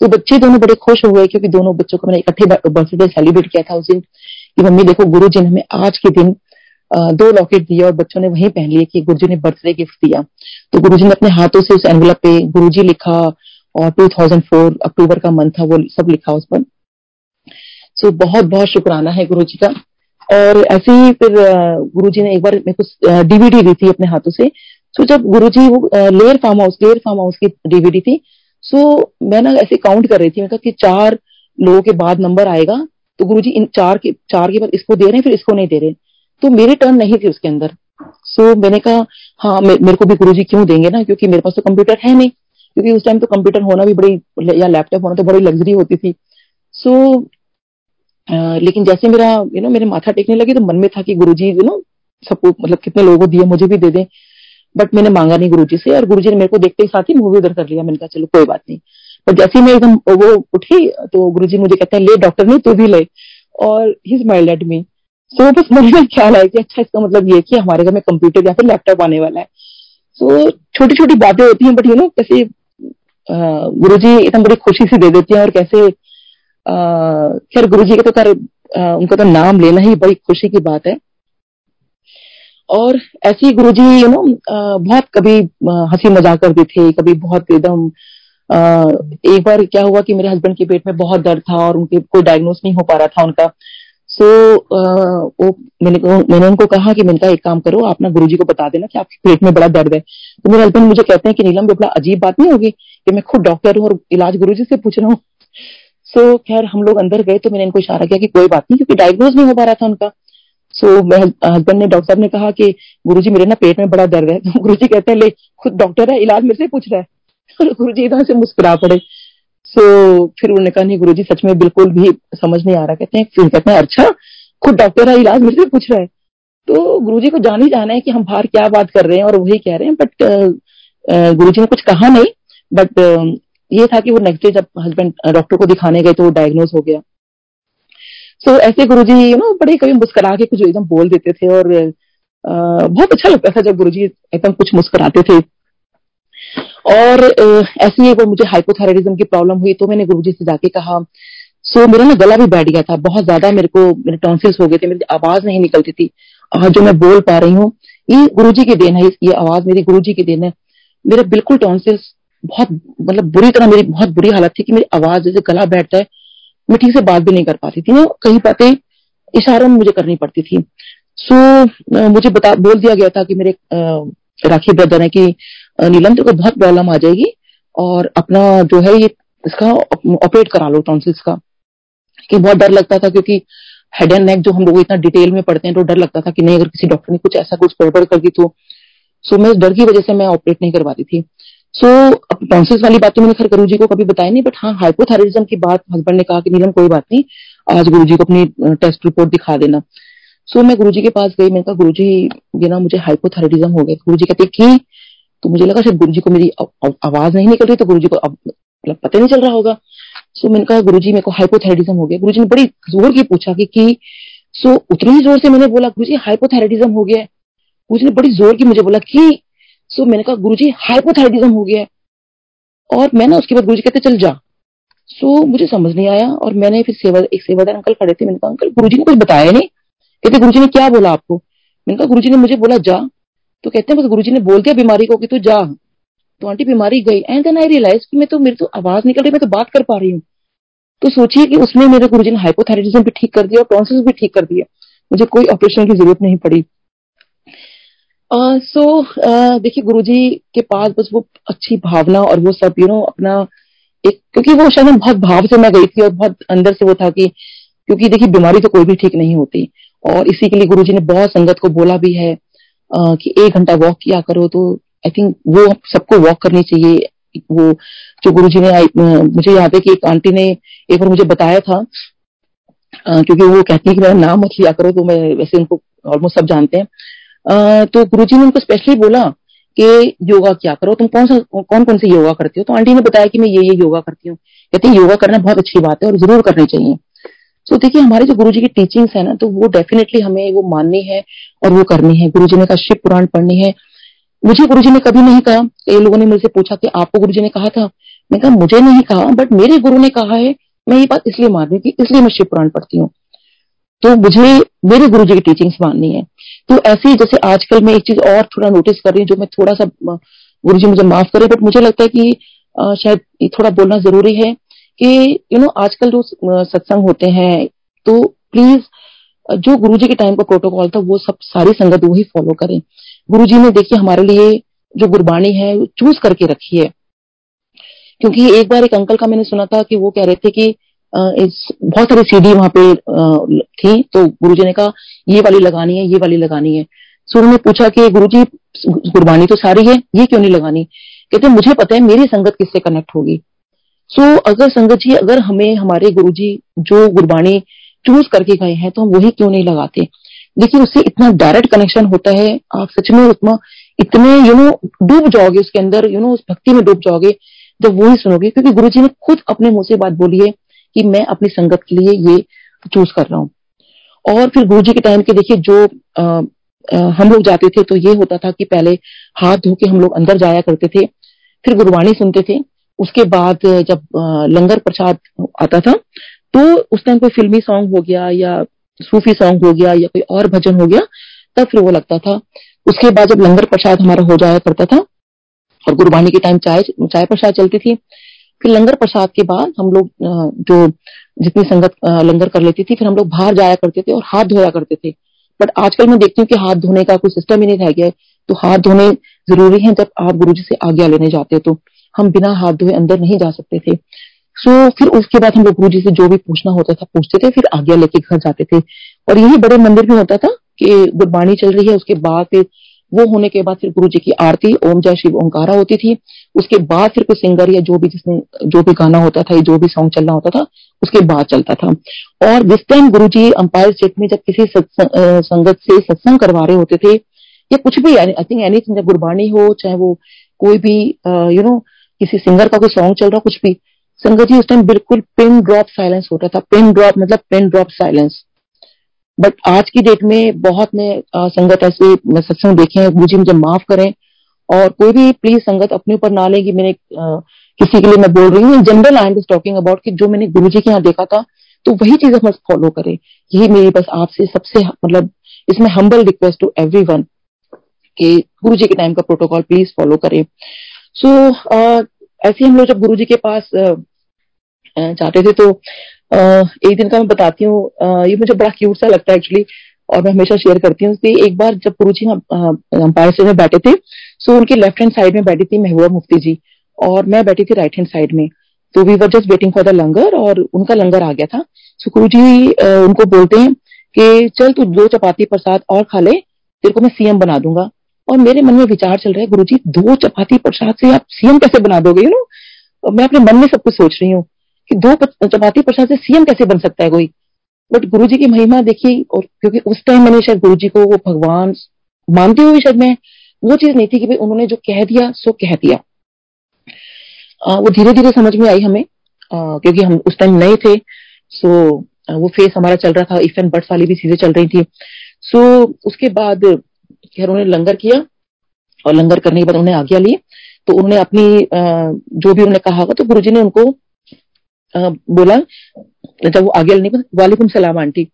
तो बच्चे दोनों बड़े खुश हो गए, क्योंकि दोनों बच्चों का मैंने इकट्ठे बर्थडे सेलिब्रेट किया था उस दिन कि मम्मी देखो गुरुजी ने हमें आज के दिन 2 लॉकेट दिया और बच्चों ने वही पहन लिए कि गुरुजी ने बर्थडे गिफ्ट दिया। तो गुरुजी ने अपने हाथों से उस एनवलप पे गुरुजी लिखा और 2004 अक्टूबर का मंथ था वो सब लिखा उस पर। सो बहुत बहुत शुक्राना है गुरुजी का। और ऐसे ही फिर गुरुजी ने एक बार मेरे को डीवीडी दी थी अपने हाथों से। सो जब गुरुजी वो लेयर फार्म हाउस की डीवीडी थी। सो मैं ना ऐसे काउंट कर रही थी, मैं कहा कि 4 लोगों के बाद नंबर आएगा, तो गुरुजी इन 4 के बाद इसको दे रहे हैं फिर इसको नहीं दे रहे, तो मेरी टर्न नहीं थी उसके अंदर। सो मैंने कहा हाँ मेरे को भी गुरुजी क्यों देंगे ना, क्योंकि मेरे पास तो कंप्यूटर है नहीं, क्योंकि उस टाइम तो कंप्यूटर होना भी बड़ी या लैपटॉप होना तो बड़ी लग्जरी होती थी। सो लेकिन जैसे मेरा मेरे माथा टेकने लगी तो मन में था कि गुरुजी सबको मतलब कितने लोगों को दिया मुझे भी दे दें, बट मैंने मांगा नहीं गुरुजी से। और गुरुजी ने मेरे को देखते ही साथ ही मुंह भी उधर कर लिया। मैंने कहा चलो कोई बात नहीं। पर जैसे ही मैं एकदम वो उठी तो गुरुजी मुझे कहते हैं ले डॉक्टर नहीं तू भी ले, और ही स्माइल्ड एट मी। सो बस मुझे ना ख्याल आया कि अच्छा इसका मतलब ये कि हमारे घर में कंप्यूटर या फिर लैपटॉप आने वाला है। सो छोटी छोटी बातें होती हैं, बट कैसे गुरुजी एकदम बड़ी खुशी से दे देते हैं। और कैसे खैर गुरुजी के तो उनका तो नाम लेना ही बड़ी खुशी की बात है। और ऐसे ही गुरुजी बहुत कभी हंसी मजाक करते थे, कभी बहुत एकदम एक बार क्या हुआ कि मेरे हस्बैंड के पेट में बहुत दर्द था और उनके कोई डायग्नोस नहीं हो पा रहा था उनका। सो मैंने उनको कहा कि मैंने कहा एक काम करो आप ना गुरुजी को बता देना कि आपके पेट में बड़ा दर्द है। तो मेरे हस्बैंड मुझे कहते हैं कि नीलम बड़ा अजीब बात नहीं होगी कि मैं खुद डॉक्टर हूँ और इलाज गुरुजी से पूछ रहा हूँ। सो खैर हम लोग अंदर गए तो मैंने इनको इशारा किया कि कोई बात नहीं, क्योंकि डायग्नोज नहीं हो पा रहा था उनका। सो हस्बैंड ने डॉक्टर साहब ने कहा कि गुरुजी मेरे ना पेट में बड़ा दर्द है। तो गुरुजी कहते हैं ले खुद डॉक्टर है इलाज मेरे से पूछ रहा है। और गुरुजी इधर से मुस्कुरा पड़े। So, फिर उन्होंने कहा नहीं गुरुजी सच में बिल्कुल भी समझ नहीं आ रहा। कहते हैं फिर कहते हैं अच्छा खुद डॉक्टर है इलाज मेरे से पूछ रहा है। तो गुरुजी को जान ही जाना है कि हम बाहर क्या बात कर रहे हैं और वही कह रहे हैं। बट गुरुजी ने कुछ कहा नहीं। बट ये था कि वो नेक्स्ट डे जब हस्बैंड डॉक्टर को दिखाने गए तो वो डायग्नोज हो गया। सो ऐसे गुरुजी यू नो बड़े कभी मुस्कुरा के कुछ एकदम बोल देते थे और बहुत अच्छा लगता था जब गुरुजी एकदम कुछ मुस्कुराते थे। और ऐसे ही मुझे हाइपोथायराइडिज्म की प्रॉब्लम हुई तो मैंने गुरुजी से जाके कहा। सो मेरा ना गला भी बैठ गया था बहुत ज्यादा, मेरे को मेरे टॉन्सिल्स हो गए थे, मेरी आवाज नहीं निकलती थी। आज जो मैं बोल पा रही हूँ ये गुरुजी की देन है, ये आवाज मेरी गुरुजी की देन है। मेरा बिल्कुल टॉन्सिल्स बहुत मतलब बुरी तरह मेरी बहुत बुरी हालत थी कि मेरी आवाज जैसे गला बैठता है, मैं ठीक से बात भी नहीं कर पाती थी ना, कई बातें इशारों में मुझे करनी पड़ती थी। सो मुझे बोल दिया गया था कि मेरे राखी ब्रदर है कि नीलम तेरे को बहुत प्रॉब्लम आ जाएगी और अपना जो है ये इसका ऑपरेट करा लो टॉन्सिल्स का। कि बहुत डर लगता था क्योंकि हेड एंड नेक जो हम लोग इतना डिटेल में पढ़ते हैं तो डर लगता था कि नहीं अगर किसी डॉक्टर ने कुछ ऐसा कुछ गड़बड़ कर दी तो। सो मैं इस डर की वजह से मैं ऑपरेट नहीं करवाती थी। सो टॉन्सिल्स वाली बात तो मैंने खैर गुरुजी को कभी बताई नहीं। बट हाँ हाइपोथायराइडिज्म की बात हस्बैंड ने कहा कि नीलम कोई बात नहीं, आज गुरुजी को अपनी टेस्ट रिपोर्ट दिखा देना। सो मैं गुरुजी के पास गई, मैंने कहा गुरुजी ये ना मुझे हाइपोथायराइडिज्म हो गया। गुरुजी कहते कि तो मुझे लगा शायद गुरुजी को मेरी आवाज नहीं निकल रही तो गुरुजी को अब पता नहीं चल रहा होगा। सो मैंने कहा गुरुजी मेरे को हाइपोथायराइडिज्म हो गया। गुरुजी ने बड़ी जोर की पूछा कि सो उतने ही जोर से मैंने बोला गुरुजी हाइपोथायराइडिज्म हो गया है। गुरुजी ने बड़ी जोर की मुझे बोला कि सो मैंने कहा गुरुजी हाइपोथायराइडिज्म हो गया है। और मैंने उसके बाद गुरुजी कहते चल जा। सो मुझे समझ नहीं आया और मैंने फिर एक सेवादार अंकल खड़े थे, मैंने कहा अंकल गुरुजी ने कुछ बताया नहीं। कहते गुरुजी ने क्या बोला आपको? मैंने कहा गुरुजी ने मुझे बोला जा। तो कहते हैं बस गुरुजी ने बोल दिया बीमारी को कि तू जा। तो आंटी बीमारी गई एंड देन आई रियलाइज कि मेरी तो आवाज निकल रही, मैं तो बात कर पा रही हूँ। तो सोचिए कि उसमें मेरे गुरुजी ने हाइपोथायराइडिज्म भी ठीक कर दिया और टॉन्सिल्स भी ठीक कर दिया, मुझे कोई ऑपरेशन की जरूरत नहीं पड़ी। देखिए गुरुजी के पास बस वो अच्छी भावना और वो सब अपना एक, क्योंकि वो शायद बहुत भाव से मैं गई थी और बहुत अंदर से वो था कि क्योंकि देखिए बीमारी तो कोई भी ठीक नहीं होती और इसी के लिए गुरुजी ने बहुत संगत को बोला भी है कि 1 घंटा वॉक किया करो। तो आई थिंक वो सबको वॉक करनी चाहिए। वो जो गुरुजी ने मुझे याद है कि एक आंटी ने एक बार मुझे बताया था क्योंकि वो कहती है कि मेरा नाम मत लिया करो, तो मैं वैसे उनको ऑलमोस्ट सब जानते हैं। तो गुरुजी ने उनको स्पेशली बोला कि योगा क्या करो, तुम कौन से योगा करती हो? तो आंटी ने बताया कि मैं ये योगा करती हूँ। कहती है योगा करना बहुत अच्छी बात है और जरूर करनी चाहिए। तो देखिए हमारे जो गुरुजी की टीचिंग्स है ना तो वो डेफिनेटली हमें वो माननी है और वो करनी है। गुरुजी ने कहा शिव पुराण पढ़नी है। मुझे गुरुजी ने कभी नहीं कहा, कई लोगों ने मुझसे पूछा कि आपको गुरुजी ने कहा था? मैंने कहा मुझे नहीं कहा बट मेरे गुरु ने कहा है, मैं ये बात इसलिए मान रही थी, इसलिए मैं शिव पुराण पढ़ती हूँ। तो मुझे मेरे गुरुजी की टीचिंग्स माननी है। तो ऐसे ही जैसे आजकल मैं एक चीज और थोड़ा नोटिस कर रही हूँ, जो मैं थोड़ा सा गुरुजी मुझे माफ करे बट मुझे लगता है कि शायद थोड़ा बोलना जरूरी है कि आजकल जो सत्संग होते हैं तो प्लीज जो गुरुजी के टाइम का प्रोटोकॉल था वो सब सारी संगत वही फॉलो करें। गुरुजी ने देखिए हमारे लिए जो गुरबाणी है चूज करके रखी है, क्योंकि एक बार एक अंकल का मैंने सुना था कि वो कह रहे थे कि बहुत सारी सीडी वहां पे थी तो गुरुजी ने कहा ये वाली लगानी है, ये वाली लगानी है। सो उन्होंने पूछा कि गुरुजी गुरबाणी तो सारी है, ये क्यों नहीं लगानी? कहते मुझे पता है मेरी संगत किससे कनेक्ट होगी। सो अगर संगत जी अगर हमें हमारे गुरुजी जो गुरबाणी चूज करके गए हैं तो हम वही क्यों नहीं लगाते? देखिए उससे इतना डायरेक्ट कनेक्शन होता है, आप सच में इतने डूब जाओगे उसके अंदर, उस भक्ति में डूब जाओगे जब वही सुनोगे। क्योंकि गुरुजी ने खुद अपने मुंह से बात बोली है कि मैं अपनी संगत के लिए ये चूज कर रहा हूँ। और फिर गुरुजी के टाइम के देखिए जो हम लोग जाते थे तो ये होता था कि पहले हाथ धो के हम लोग अंदर जाया करते थे, फिर गुरबाणी सुनते थे, उसके बाद जब लंगर प्रसाद आता था तो उस टाइम कोई फिल्मी सॉन्ग हो गया या सूफी सॉन्ग हो गया या कोई और भजन हो गया तब फिर वो लगता था। उसके बाद जब लंगर प्रसाद हमारा हो जाया करता था और गुरबाणी के टाइम चाय प्रसाद चलती थी, फिर लंगर प्रसाद के बाद हम लोग जो जितनी संगत लंगर कर लेती थी फिर हम लोग बाहर जाया करते थे और हाथ धोया करते थे। बट आजकल मैं देखती हूँ कि हाथ धोने का कोई सिस्टम ही नहीं रह गया। तो हाथ धोने जरूरी है जब आप गुरुजी से आज्ञा लेने जाते हो, तो हम बिना हाथ धोए अंदर नहीं जा सकते थे। सो फिर उसके बाद हम लोग गुरुजी से जो भी पूछना होता था पूछते थे, फिर आज्ञा लेके घर जाते थे। और यही बड़े मंदिर में होता था कि गुरबाणी चल रही है, उसके बाद फिर वो होने के बाद फिर गुरु जी की आरती ओम जय शिव ओंकारा होती थी। उसके बाद फिर कोई सिंगर या जो भी जिसने जो भी गाना होता था या जो भी सॉन्ग चलना होता था उसके बाद चलता था। और जिस टाइम गुरु जी एम्पायर स्टेट में जब किसी संगत से सत्संग करवा रहे होते थे या कुछ भी, आई थिंक एनीथिंग, जब गुरबाणी हो चाहे वो कोई भी किसी सिंगर का कोई सॉन्ग चल रहा कुछ भी, संगत जी उस टाइम बिल्कुल पिन ड्रॉप साइलेंस होता था। पिन ड्रॉप मतलब पिन ड्रॉप साइलेंस। बट आज की डेट में बहुत में संगत ऐसे सत्संग देखे हैं, गुरु जी मुझे माफ करें, और कोई भी प्लीज संगत अपने ऊपर ना लें कि मैंने किसी के लिए मैं बोल रही हूँ। In general I am just talking about कि जो मैंने गुरु जी के यहाँ देखा था तो वही चीज हम फॉलो करें। यही मेरी बस आपसे सबसे मतलब इसमें humble request to everyone कि गुरु जी के टाइम का प्रोटोकॉल प्लीज फॉलो करें। सो ऐसे हम लोग जब गुरु जी के पास जाते थे तो एक दिन का मैं बताती हूँ, ये मुझे बड़ा क्यूट सा लगता है एक्चुअली और मैं हमेशा शेयर करती हूँ। एक बार जब गुरु जी एम्पायर स्टेट में बैठे थे सो उनके लेफ्ट हैंड साइड में बैठी थी महबूबा मुफ्ती जी और मैं बैठी थी राइट हैंड साइड में। तो we were just waiting for the langar और उनका लंगर आ गया था। सो गुरु जी उनको बोलते हैं कि चल तू 2 चपाती प्रसाद और खा ले, तेरे को मैं सीएम बना दूंगा। और मेरे मन में विचार चल रहा है, गुरु जी 2 चपाती प्रसाद से आप सीएम कैसे बना दोगे? यू नो, मैं अपने मन में सब कुछ सोच रही हूँ कि 2 चपाती प्रसाद से सीएम कैसे बन सकता है कोई। बट गुरुजी की महिमा देखी, और क्योंकि उस टाइम मैंने शायद गुरुजी को वो भगवान मानते हुए शायद मैं वो चीज नहीं थी कि भाई उन्होंने जो कह दिया सो कह दिया। वो धीरे धीरे समझ में आई हमें, क्योंकि हम उस टाइम नए थे। सो वो फेस हमारा चल रहा था, इफ एंड बट्स वाली भी चीजें चल रही थी। सो उसके बाद खैर उन्होंने लंगर किया और लंगर करने के बाद उन्होंने आज्ञा ली तो उन्होंने अपनी जो भी उन्होंने कहा तो गुरुजी ने उनको बोला, जब वो आगे वालेकुम सलाम आंटी।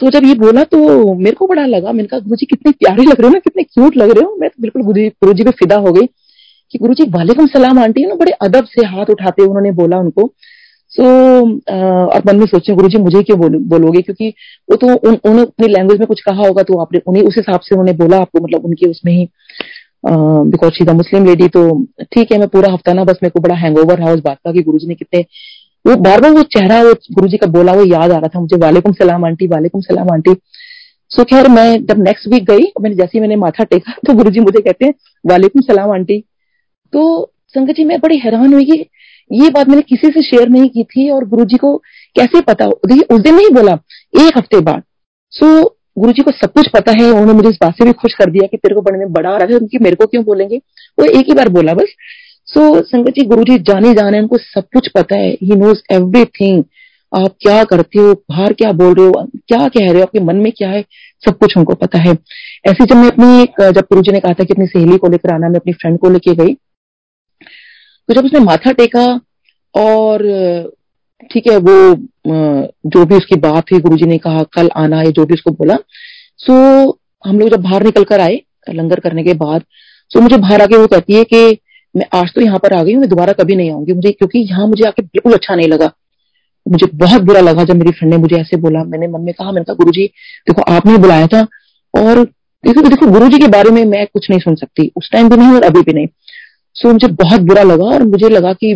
सो जब ये बोला तो मेरे को बड़ा लगा, मैंने कहा गुरु जी कितने प्यारे लग रहे हो ना, कितने क्यूट लग रहे हो। मैं तो बिल्कुल गुरु जी पे फिदा हो गई कि गुरु जी वालेकुम सलाम आंटी ना, बड़े अदब से हाथ उठाते उन्होंने बोला उनको। सो और मन में सोचे गुरु जी मुझे क्यों बोलोगे, क्योंकि वो तो उन्होंने अपनी लैंग्वेज में कुछ कहा होगा तो आपने उन्हें उस हिसाब से उन्होंने बोला आपको, मतलब उनके उसमें ही because she is a Muslim lady. तो ठीक है, मैं पूरा हफ्ता ना बस मेरे को बड़ा हैंगओवर रहा उस बात का कि गुरुजी ने कितने वो बार बार वो चेहरा वो गुरुजी का बोला वो याद आ रहा था मुझे, वालेकुम सलाम आंटी वालेकुम सलाम आंटी। सो खैर मैं जब नेक्स्ट वीक गई और मैंने माथा टेका तो गुरुजी मुझे कहते हैं वालेकुम सलाम आंटी। तो संगत जी मैं बड़ी हैरान हुई कि ये बात मैंने किसी से शेयर नहीं की थी और गुरुजी को कैसे पता। देखिए उस दिन नहीं बोला, एक हफ्ते बाद। सो गुरुजी को सब कुछ पता है, उन्होंने मुझे इस बात से भी खुश कर दिया कि तेरे को बनने में बड़ा आ रहा है क्योंकि मेरे को क्यों बोलेंगे, वो एक ही बार बोला बस। सो संगत जी गुरुजी जाने जाने उनको सब कुछ पता है, ही नोज एवरीथिंग। आप क्या करते हो, बाहर क्या बोल रहे हो, क्या कह रहे हो, आपके मन में क्या है, सब कुछ उनको पता है। ऐसे जब मैं अपनी जब गुरुजी ने कहा था कि अपनी सहेली को लेकर आना, मैं अपनी फ्रेंड को लेके गई तो जब उसने माथा टेका और ठीक है वो जो भी उसकी बात थी गुरुजी ने कहा कल आना है जो भी उसको बोला। सो हम लोग जब बाहर निकल कर आए लंगर करने के बाद सो मुझे बाहर आके वो कहती है कि मैं आज तो यहाँ पर आ गई हूँ, मैं दोबारा कभी नहीं आऊंगी मुझे, क्योंकि यहाँ मुझे आके बिल्कुल अच्छा नहीं लगा। मुझे बहुत बुरा लगा जब मेरी फ्रेंड ने मुझे ऐसे बोला। मैंने मन में कहा, मैंने कहा गुरुजी देखो आपने बुलाया था और देखो गुरुजी के बारे में मैं कुछ नहीं सुन सकती, उस टाइम भी नहीं और अभी भी नहीं। सो मुझे बहुत बुरा लगा और मुझे लगा कि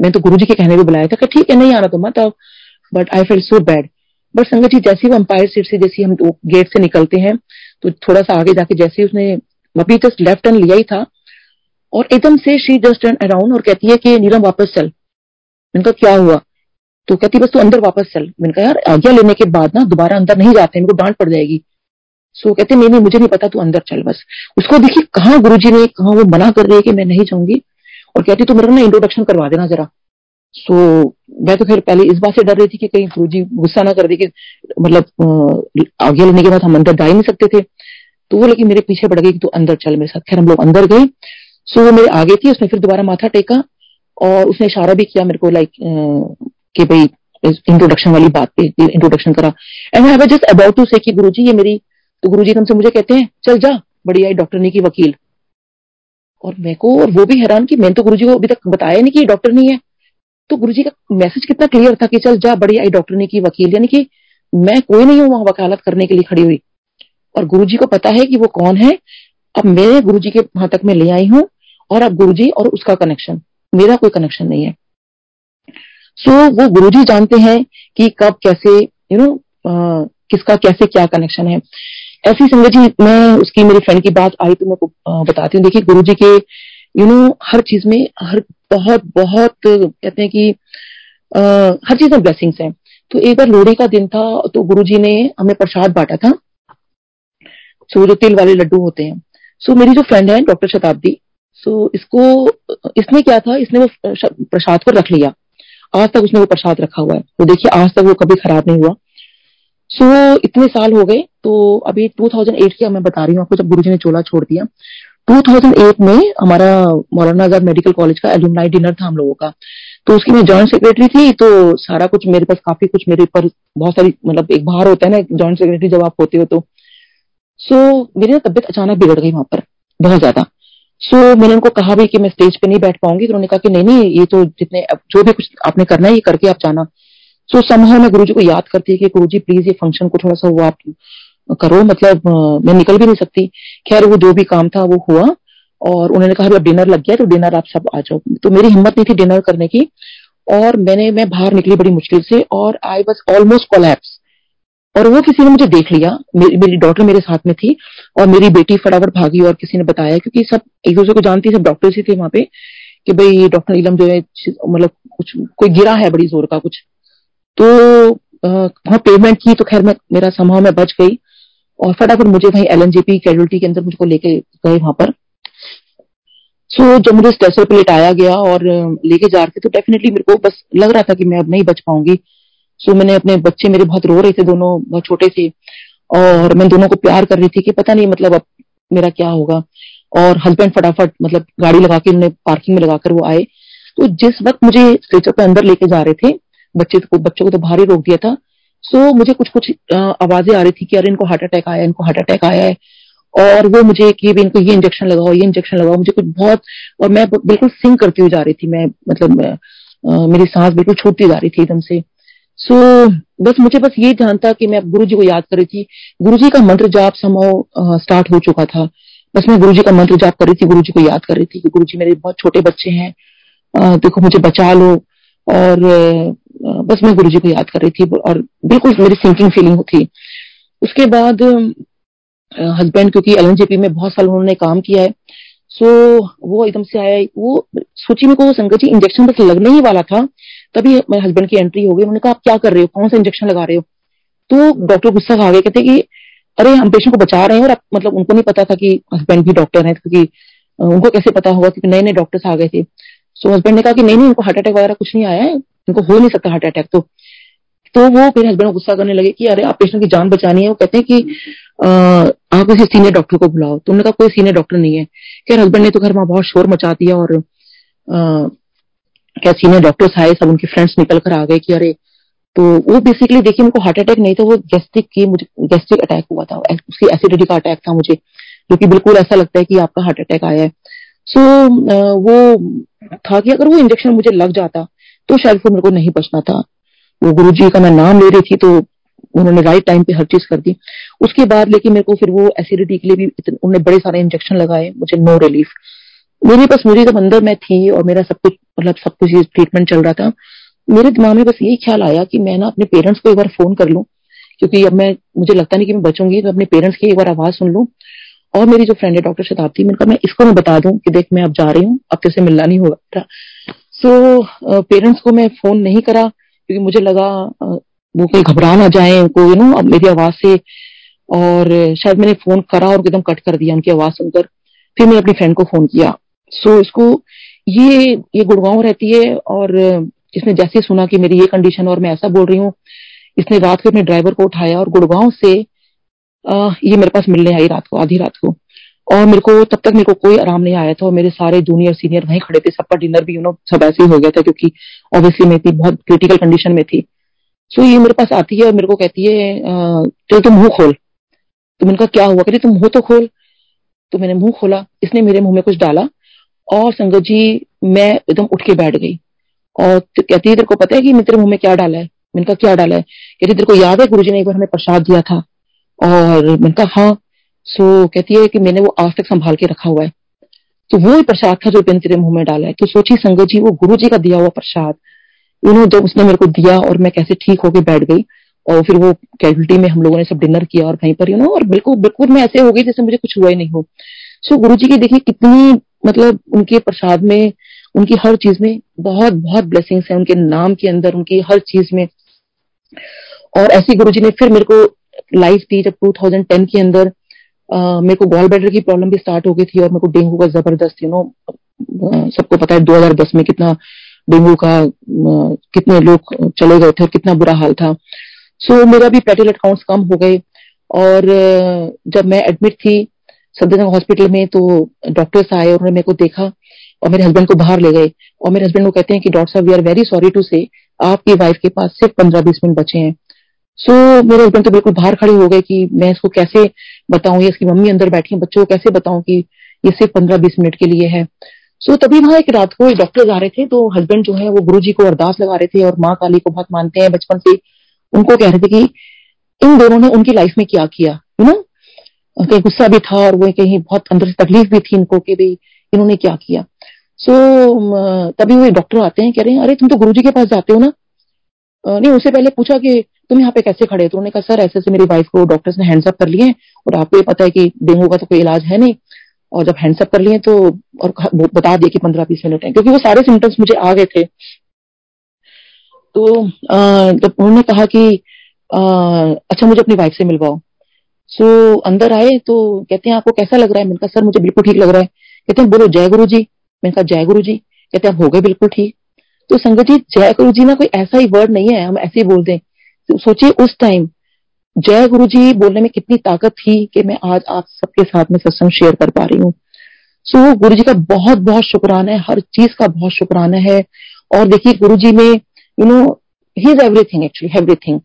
मैं तो गुरुजी के कहने पे बुलाया था कि ठीक है नहीं आना तो मत, but I felt so bad. But sangat ji जैसे वो एम्पायर स्टेट से जैसे हम गेट से निकलते हैं तो थोड़ा सा आगे जाके जैसे उसने अभी जस्ट लेफ्ट टर्न लिया ही था और एकदम से शी जस्ट टर्न अराउंड और कहती है कि नीरम वापस चल। मैंने कहा क्या हुआ? तो कहती बस तू अंदर वापस चल। मैंने कहा यार आज्ञा लेने के बाद ना दोबारा अंदर नहीं जाते, मेरे को डांट पड़ जाएगी। सो कहते नहीं मुझे नहीं पता, तू अंदर चल बस। उसको देखिए कहाँ गुरुजी ने कहा वो मना कर रही है कि मैं नहीं जाऊंगी और कहती तो मेरा ना इंट्रोडक्शन करवा देना जरा। सो मैं तो फिर पहले इस बात से डर रही थी कि कहीं गुरुजी गुस्सा ना कर दे कि मतलब आगे लेने के बाद हम अंदर जा ही नहीं सकते थे। तो वो लेकिन मेरे पीछे पड़ गई कि तू अंदर चल मेरे साथ। खैर हम लोग अंदर गए। सो वो मेरे आगे थी, उसने फिर दोबारा माथा टेका और उसने इशारा भी किया मेरे को लाइक कि भाई इंट्रोडक्शन वाली बात पे इंट्रोडक्शन करा। And I was just about to say कि गुरुजी ये मेरी, तो गुरुजी एकदम से मुझे कहते हैं चल जा, बड़ी आई डॉक्टरनी की वकील। और मेरे को और वो भी हैरान कि मैंने तो गुरुजी को अभी तक बताया नहीं कि ये डॉक्टर नहीं है। तो गुरुजी का मैसेज कितना क्लियर था कि चल जा बड़ी आई डॉक्टर नहीं की वकील, यानी कि मैं कोई नहीं हूँ वहां वकालत करने के लिए खड़ी हुई और गुरुजी को पता है कि वो कौन है। अब मैं गुरुजी के वहां तक मैं ले आई हूँ और अब गुरुजी और उसका कनेक्शन, मेरा कोई कनेक्शन नहीं है। सो वो गुरुजी जानते हैं कि कब कैसे किसका कैसे क्या कनेक्शन है। ऐसी संगत जी मैं उसकी मेरी फ्रेंड की बात आई तो मैं बताती हूँ। देखिए गुरु जी के हर चीज में बहुत कहते हैं कि हर चीज में ब्लेसिंग्स हैं। तो एक बार लोहड़ी का दिन था तो गुरु जी ने हमें प्रसाद बांटा था, सो जो तिल वाले लड्डू होते हैं। सो मेरी जो फ्रेंड है डॉक्टर शताब्दी, सो इसने क्या था, इसने वो प्रसाद को रख लिया, आज तक उसने वो प्रसाद रखा हुआ है। तो देखिए आज तक वो कभी खराब नहीं हुआ। सो इतने साल हो गए। तो अभी 2008 की मैं बता रही हूँ आपको, जब गुरुजी ने चोला छोड़ दिया 2008 में हमारा मौलाना आजाद मेडिकल कॉलेज का एलुमनाई डिनर था हम लोगों का। तो उसकी मैं जॉइंट सेक्रेटरी थी, तो सारा कुछ मेरे पास, काफी कुछ मेरे पर बहुत सारी मतलब एक भार होता है ना जॉइंट सेक्रेटरी जब आप होते हो तो। सो मेरी तबियत अचानक बिगड़ गई वहां पर बहुत ज्यादा। सो मैंने उनको कहा भी कि मैं स्टेज पे नहीं बैठ पाऊंगी। तो उन्होंने कहा कि नहीं, ये तो जितने जो भी कुछ आपने करना है ये करके आप जाना। सो समहा मैं गुरुजी को याद करती है कि गुरुजी प्लीज ये फंक्शन को थोड़ा सा हुआ आप करो, मतलब मैं निकल भी नहीं सकती। खैर वो जो भी काम था वो हुआ और उन्होंने कहा अब डिनर लग गया तो डिनर आप सब आ जाओ। तो मेरी हिम्मत नहीं थी डिनर करने की और मैं बाहर निकली बड़ी मुश्किल से और आई वाज ऑलमोस्ट कोलैप्स। और वो किसी ने मुझे देख लिया, मेरी डॉटर मेरे साथ में थी और मेरी बेटी फटाफट भागी और किसी ने बताया, क्योंकि सब एक दूसरे को जानती, सब डॉक्टर्स ही थे वहां पे, कि भाई डॉक्टर नीलम जो है मतलब कुछ कोई गिरा है बड़ी जोर का कुछ। तो वहां पेमेंट की तो खैर मेरा संभाव में बच गई और फटाफट मुझे वहीं LNGP कैजुअलिटी के अंदर मुझको लेके गए वहां पर। सो जब मुझे स्ट्रेसर पे लेटाया गया और लेके जा रहे थे तो डेफिनेटली मेरे को बस लग रहा था कि मैं अब नहीं बच पाऊंगी। सो मैंने अपने बच्चे, मेरे बहुत रो रहे थे दोनों, बहुत छोटे थे, और मैं दोनों को प्यार कर रही थी कि पता नहीं मतलब अब मेरा क्या होगा। और हस्बैंड फटाफट मतलब गाड़ी लगा के उन्हें पार्किंग में लगाकर वो आए। तो जिस वक्त मुझे स्ट्रेचर पे अंदर लेके जा रहे थे, बच्चों को तो भारी रोक दिया था। सो मुझे कुछ आवाजें आ रही थी कि अरे इनको हार्ट अटैक आया है, इनको हार्ट अटैक आया है। और वो मुझे कि इनको ये इंजेक्शन लगाओ, ये इंजेक्शन लगाओ, मुझे कुछ बहुत, और मैं बिल्कुल सिंक करती हुई जा रही थी, मैं मतलब मेरी सांस बिल्कुल छूटती जा रही थी एकदम से। सो बस मुझे बस ये ध्यान था कि मैं गुरुजी को याद कर रही थी। गुरुजी का मंत्र जाप समाओ स्टार्ट हो चुका था, बस मैं गुरुजी का मंत्र जाप कर रही थी, गुरुजी को याद कर रही थी कि गुरुजी मेरे बहुत छोटे बच्चे हैं, देखो मुझे बचा लो। और बस मैं गुरुजी को याद कर रही थी और बिल्कुल मेरी सिंकिंग फीलिंग थी। उसके बाद हस्बैंड, क्योंकि LNGP में बहुत साल उन्होंने काम किया है, सो वो एकदम से आया, वो सोची मेरे को संगत जी इंजेक्शन बस लगने ही वाला था तभी मेरे हस्बैंड की एंट्री हो गई। उन्होंने कहा आप क्या कर रहे हो, कौन सा इंजेक्शन लगा रहे हो। तो डॉक्टर गुस्सा खा गए, कहते कि अरे हम पेशेंट को बचा रहे हैं और आप मतलब उनको नहीं पता था कि हस्बैंड भी डॉक्टर है, क्योंकि उनको कैसे पता होगा क्योंकि नए नए डॉक्टर्स आ गए थे। सो हस्बैंड ने कहा कि नहीं इनको हार्ट अटैक वगैरह कुछ नहीं आया है, इनको हो नहीं सकता हार्ट अटैक। तो वो मेरे हस्बैंड को गुस्सा करने लगे कि अरे आप पेशेंट की जान बचानी है। वो कहते हैं कि आप किसी सीनियर डॉक्टर को बुलाओ। तो उन्होंने कहा कोई सीनियर डॉक्टर नहीं है। खैर हस्बैंड ने तो घर वहां बहुत शोर मचा दिया और क्या सीनियर डॉक्टर्स आए, सब उनके फ्रेंड्स निकल कर आ गए कि अरे, तो वो बेसिकली देखिए उनको हार्ट अटैक नहीं था, वो गैस्ट्रिक अटैक हुआ था, उसकी एसिडिटी का अटैक था मुझे, जो कि बिल्कुल ऐसा लगता है कि आपका हार्ट अटैक आया है। सो वो था कि अगर वो इंजेक्शन मुझे लग जाता तो शायद फिर मेरे को नहीं बचना था। वो गुरुजी का मैं नाम ले रही थी तो उन्होंने राइट टाइम पे हर चीज कर दी। उसके बाद लेकिन मेरे को फिर वो एसिडिटी के लिए भी उन्होंने बड़े सारे इंजेक्शन लगाए, मुझे नो रिलीफ। मेरे पास मेरे जब अंदर मैं थी और मेरा सब कुछ मतलब सब कुछ ट्रीटमेंट चल रहा था, मेरे दिमाग में बस यही ख्याल आया कि मैं ना अपने पेरेंट्स को एक बार फोन कर लूं, क्योंकि अब मुझे लगता नहीं कि मैं बचूंगी, तो अपने पेरेंट्स की एक बार आवाज सुन लूं। और मेरी जो फ्रेंड है डॉक्टर शताब्दी, मैंने कहा मैं इसको मैं बता दूं कि देख मैं अब जा रही हूँ, अब तुझसे मिलना नहीं होगा। सो पेरेंट्स को मैं फोन नहीं करा क्योंकि मुझे लगा वो कहीं घबरा ना जाए उनको अब मेरी आवाज से, और शायद मैंने फोन करा और एकदम कट कर दिया उनकी आवाज सुनकर। फिर मैंने अपनी फ्रेंड को फोन किया। सो इसको ये गुड़गांव रहती है और इसने जैसे सुना कि मेरी ये कंडीशन और मैं ऐसा बोल रही हूँ, इसने रात को अपने ड्राइवर को उठाया और गुड़गांव से ये मेरे पास मिलने आई रात को, आधी रात को। और तब तक मेरे को कोई आराम नहीं आया था और मेरे सारे जूनियर सीनियर वहीं खड़े थे, सबका डिनर भी सब ऐसे ही हो गया था, क्योंकि ऑब्वियसली मैं इतनी बहुत क्रिटिकल कंडीशन में थी। सो ये मेरे पास आती है और मेरे को कहती है चल तुम मुंह खोल। तो मैंने कहा क्या हुआ, कहती तुम मुंह तो खोल। तो मैंने मुंह खोला, इसने मेरे मुंह में कुछ डाला और संगत जी मैं एकदम उठ के बैठ गई। और कहती है तेरे को पता है कि मैं तेरे मुंह में क्या डाला है। मैंने कहा क्या डाला है। कहती तेरे को याद है गुरुजी ने एक बार हमें प्रसाद दिया था। और मैंने कहा हाँ। सो कहती है कि मैंने वो आज तक संभाल के रखा हुआ है, तो वो ही प्रसाद था जो मैंने तेरे मुंह में डाला है। तो सोची संगत जी वो गुरुजी का दिया हुआ प्रसाद जब उसने मेरे को दिया और मैं कैसे ठीक होके बैठ गई। और फिर वो कैजुअलिटी में हम लोगों ने सब डिनर किया और कहीं पर यू नो, और बिल्कुल बिल्कुल मैं ऐसे हो गई जैसे मुझे कुछ हुआ ही नहीं हो। सो गुरुजी की देखिए कितनी मतलब उनके प्रसाद में, उनकी हर चीज में बहुत बहुत ब्लेसिंग्स हैं, उनके नाम के अंदर, उनकी हर चीज में। और ऐसे गुरुजी ने फिर मेरे को लाइफ दी जब 2010 के अंदर मेरे को गॉल ब्लैडर की प्रॉब्लम भी स्टार्ट हो गई थी और मेरे को डेंगू का जबरदस्त यू नो, सबको पता है 2010 में कितना डेंगू का कितने लोग चले गए थे और कितना बुरा हाल था। सो मेरा भी प्लेटलेट काउंट्स कम हो गए और जब मैं एडमिट थी सदरगंज हॉस्पिटल में तो डॉक्टर्स आए और उन्होंने मेरे को देखा और मेरे हस्बैंड को बाहर ले गए और मेरे हस्बैंड को कहते हैं कि डॉक्टर साहब we are very sorry to say आपकी वाइफ के पास सिर्फ 15-20 मिनट बचे हैं। सो मेरे हस्बैंड तो बिल्कुल बाहर खड़े हो गए कि मैं इसको कैसे बताऊं, या इसकी मम्मी अंदर बैठी है बच्चों को कैसे बताऊं कि ये सिर्फ 15-20 मिनट के लिए है। सो तभी वहां एक रात को डॉक्टर्स आ रहे थे तो हस्बैंड जो है वो गुरुजी को अरदास लगा रहे थे और माँ काली को बहुत मानते हैं बचपन से, उनको कह रहे थे कि इन दोनों ने उनकी लाइफ में क्या किया यू नो, कहीं गुस्सा भी था और वो कहीं बहुत अंदर से तकलीफ भी थी इनको कि भाई इन्होंने क्या किया। सो तभी वो डॉक्टर आते हैं कह रहे हैं अरे तुम तो गुरुजी के पास जाते हो ना। नहीं उससे पहले पूछा कि तुम यहाँ पे कैसे खड़े हो, तो उन्होंने कहा सर ऐसे से मेरी वाइफ को डॉक्टर्स ने हैंड्स अप कर लिए और आपको ये पता है कि डेंगू का तो कोई इलाज है नहीं, और जब हैंड्स अप कर लिए तो और बता दिया कि 15-20 मिनट है क्योंकि वो सारे सिम्टम्स मुझे आ गए थे। तो जब उन्होंने कहा कि अच्छा मुझे अपनी वाइफ से मिलवाओ। सो अंदर आए तो कहते हैं आपको कैसा लग रहा है, मैंने कहा सर मुझे बिल्कुल ठीक लग रहा है। कहते हैं बोलो जय गुरुजी, मैंने कहा जय गुरुजी, कहते हैं आप हो गए बिल्कुल ठीक। तो संगत जी जय गुरुजी ना कोई ऐसा ही वर्ड नहीं है हम ऐसे ही बोल दें, तो सोचिए उस टाइम जय गुरुजी बोलने में कितनी ताकत थी कि मैं आज आप सबके साथ में सत्संग शेयर कर पा रही हूँ। सो गुरुजी का बहुत बहुत शुक्राना है, हर चीज का बहुत शुक्राना है। और देखिए गुरुजी में you know he is everything actually everything.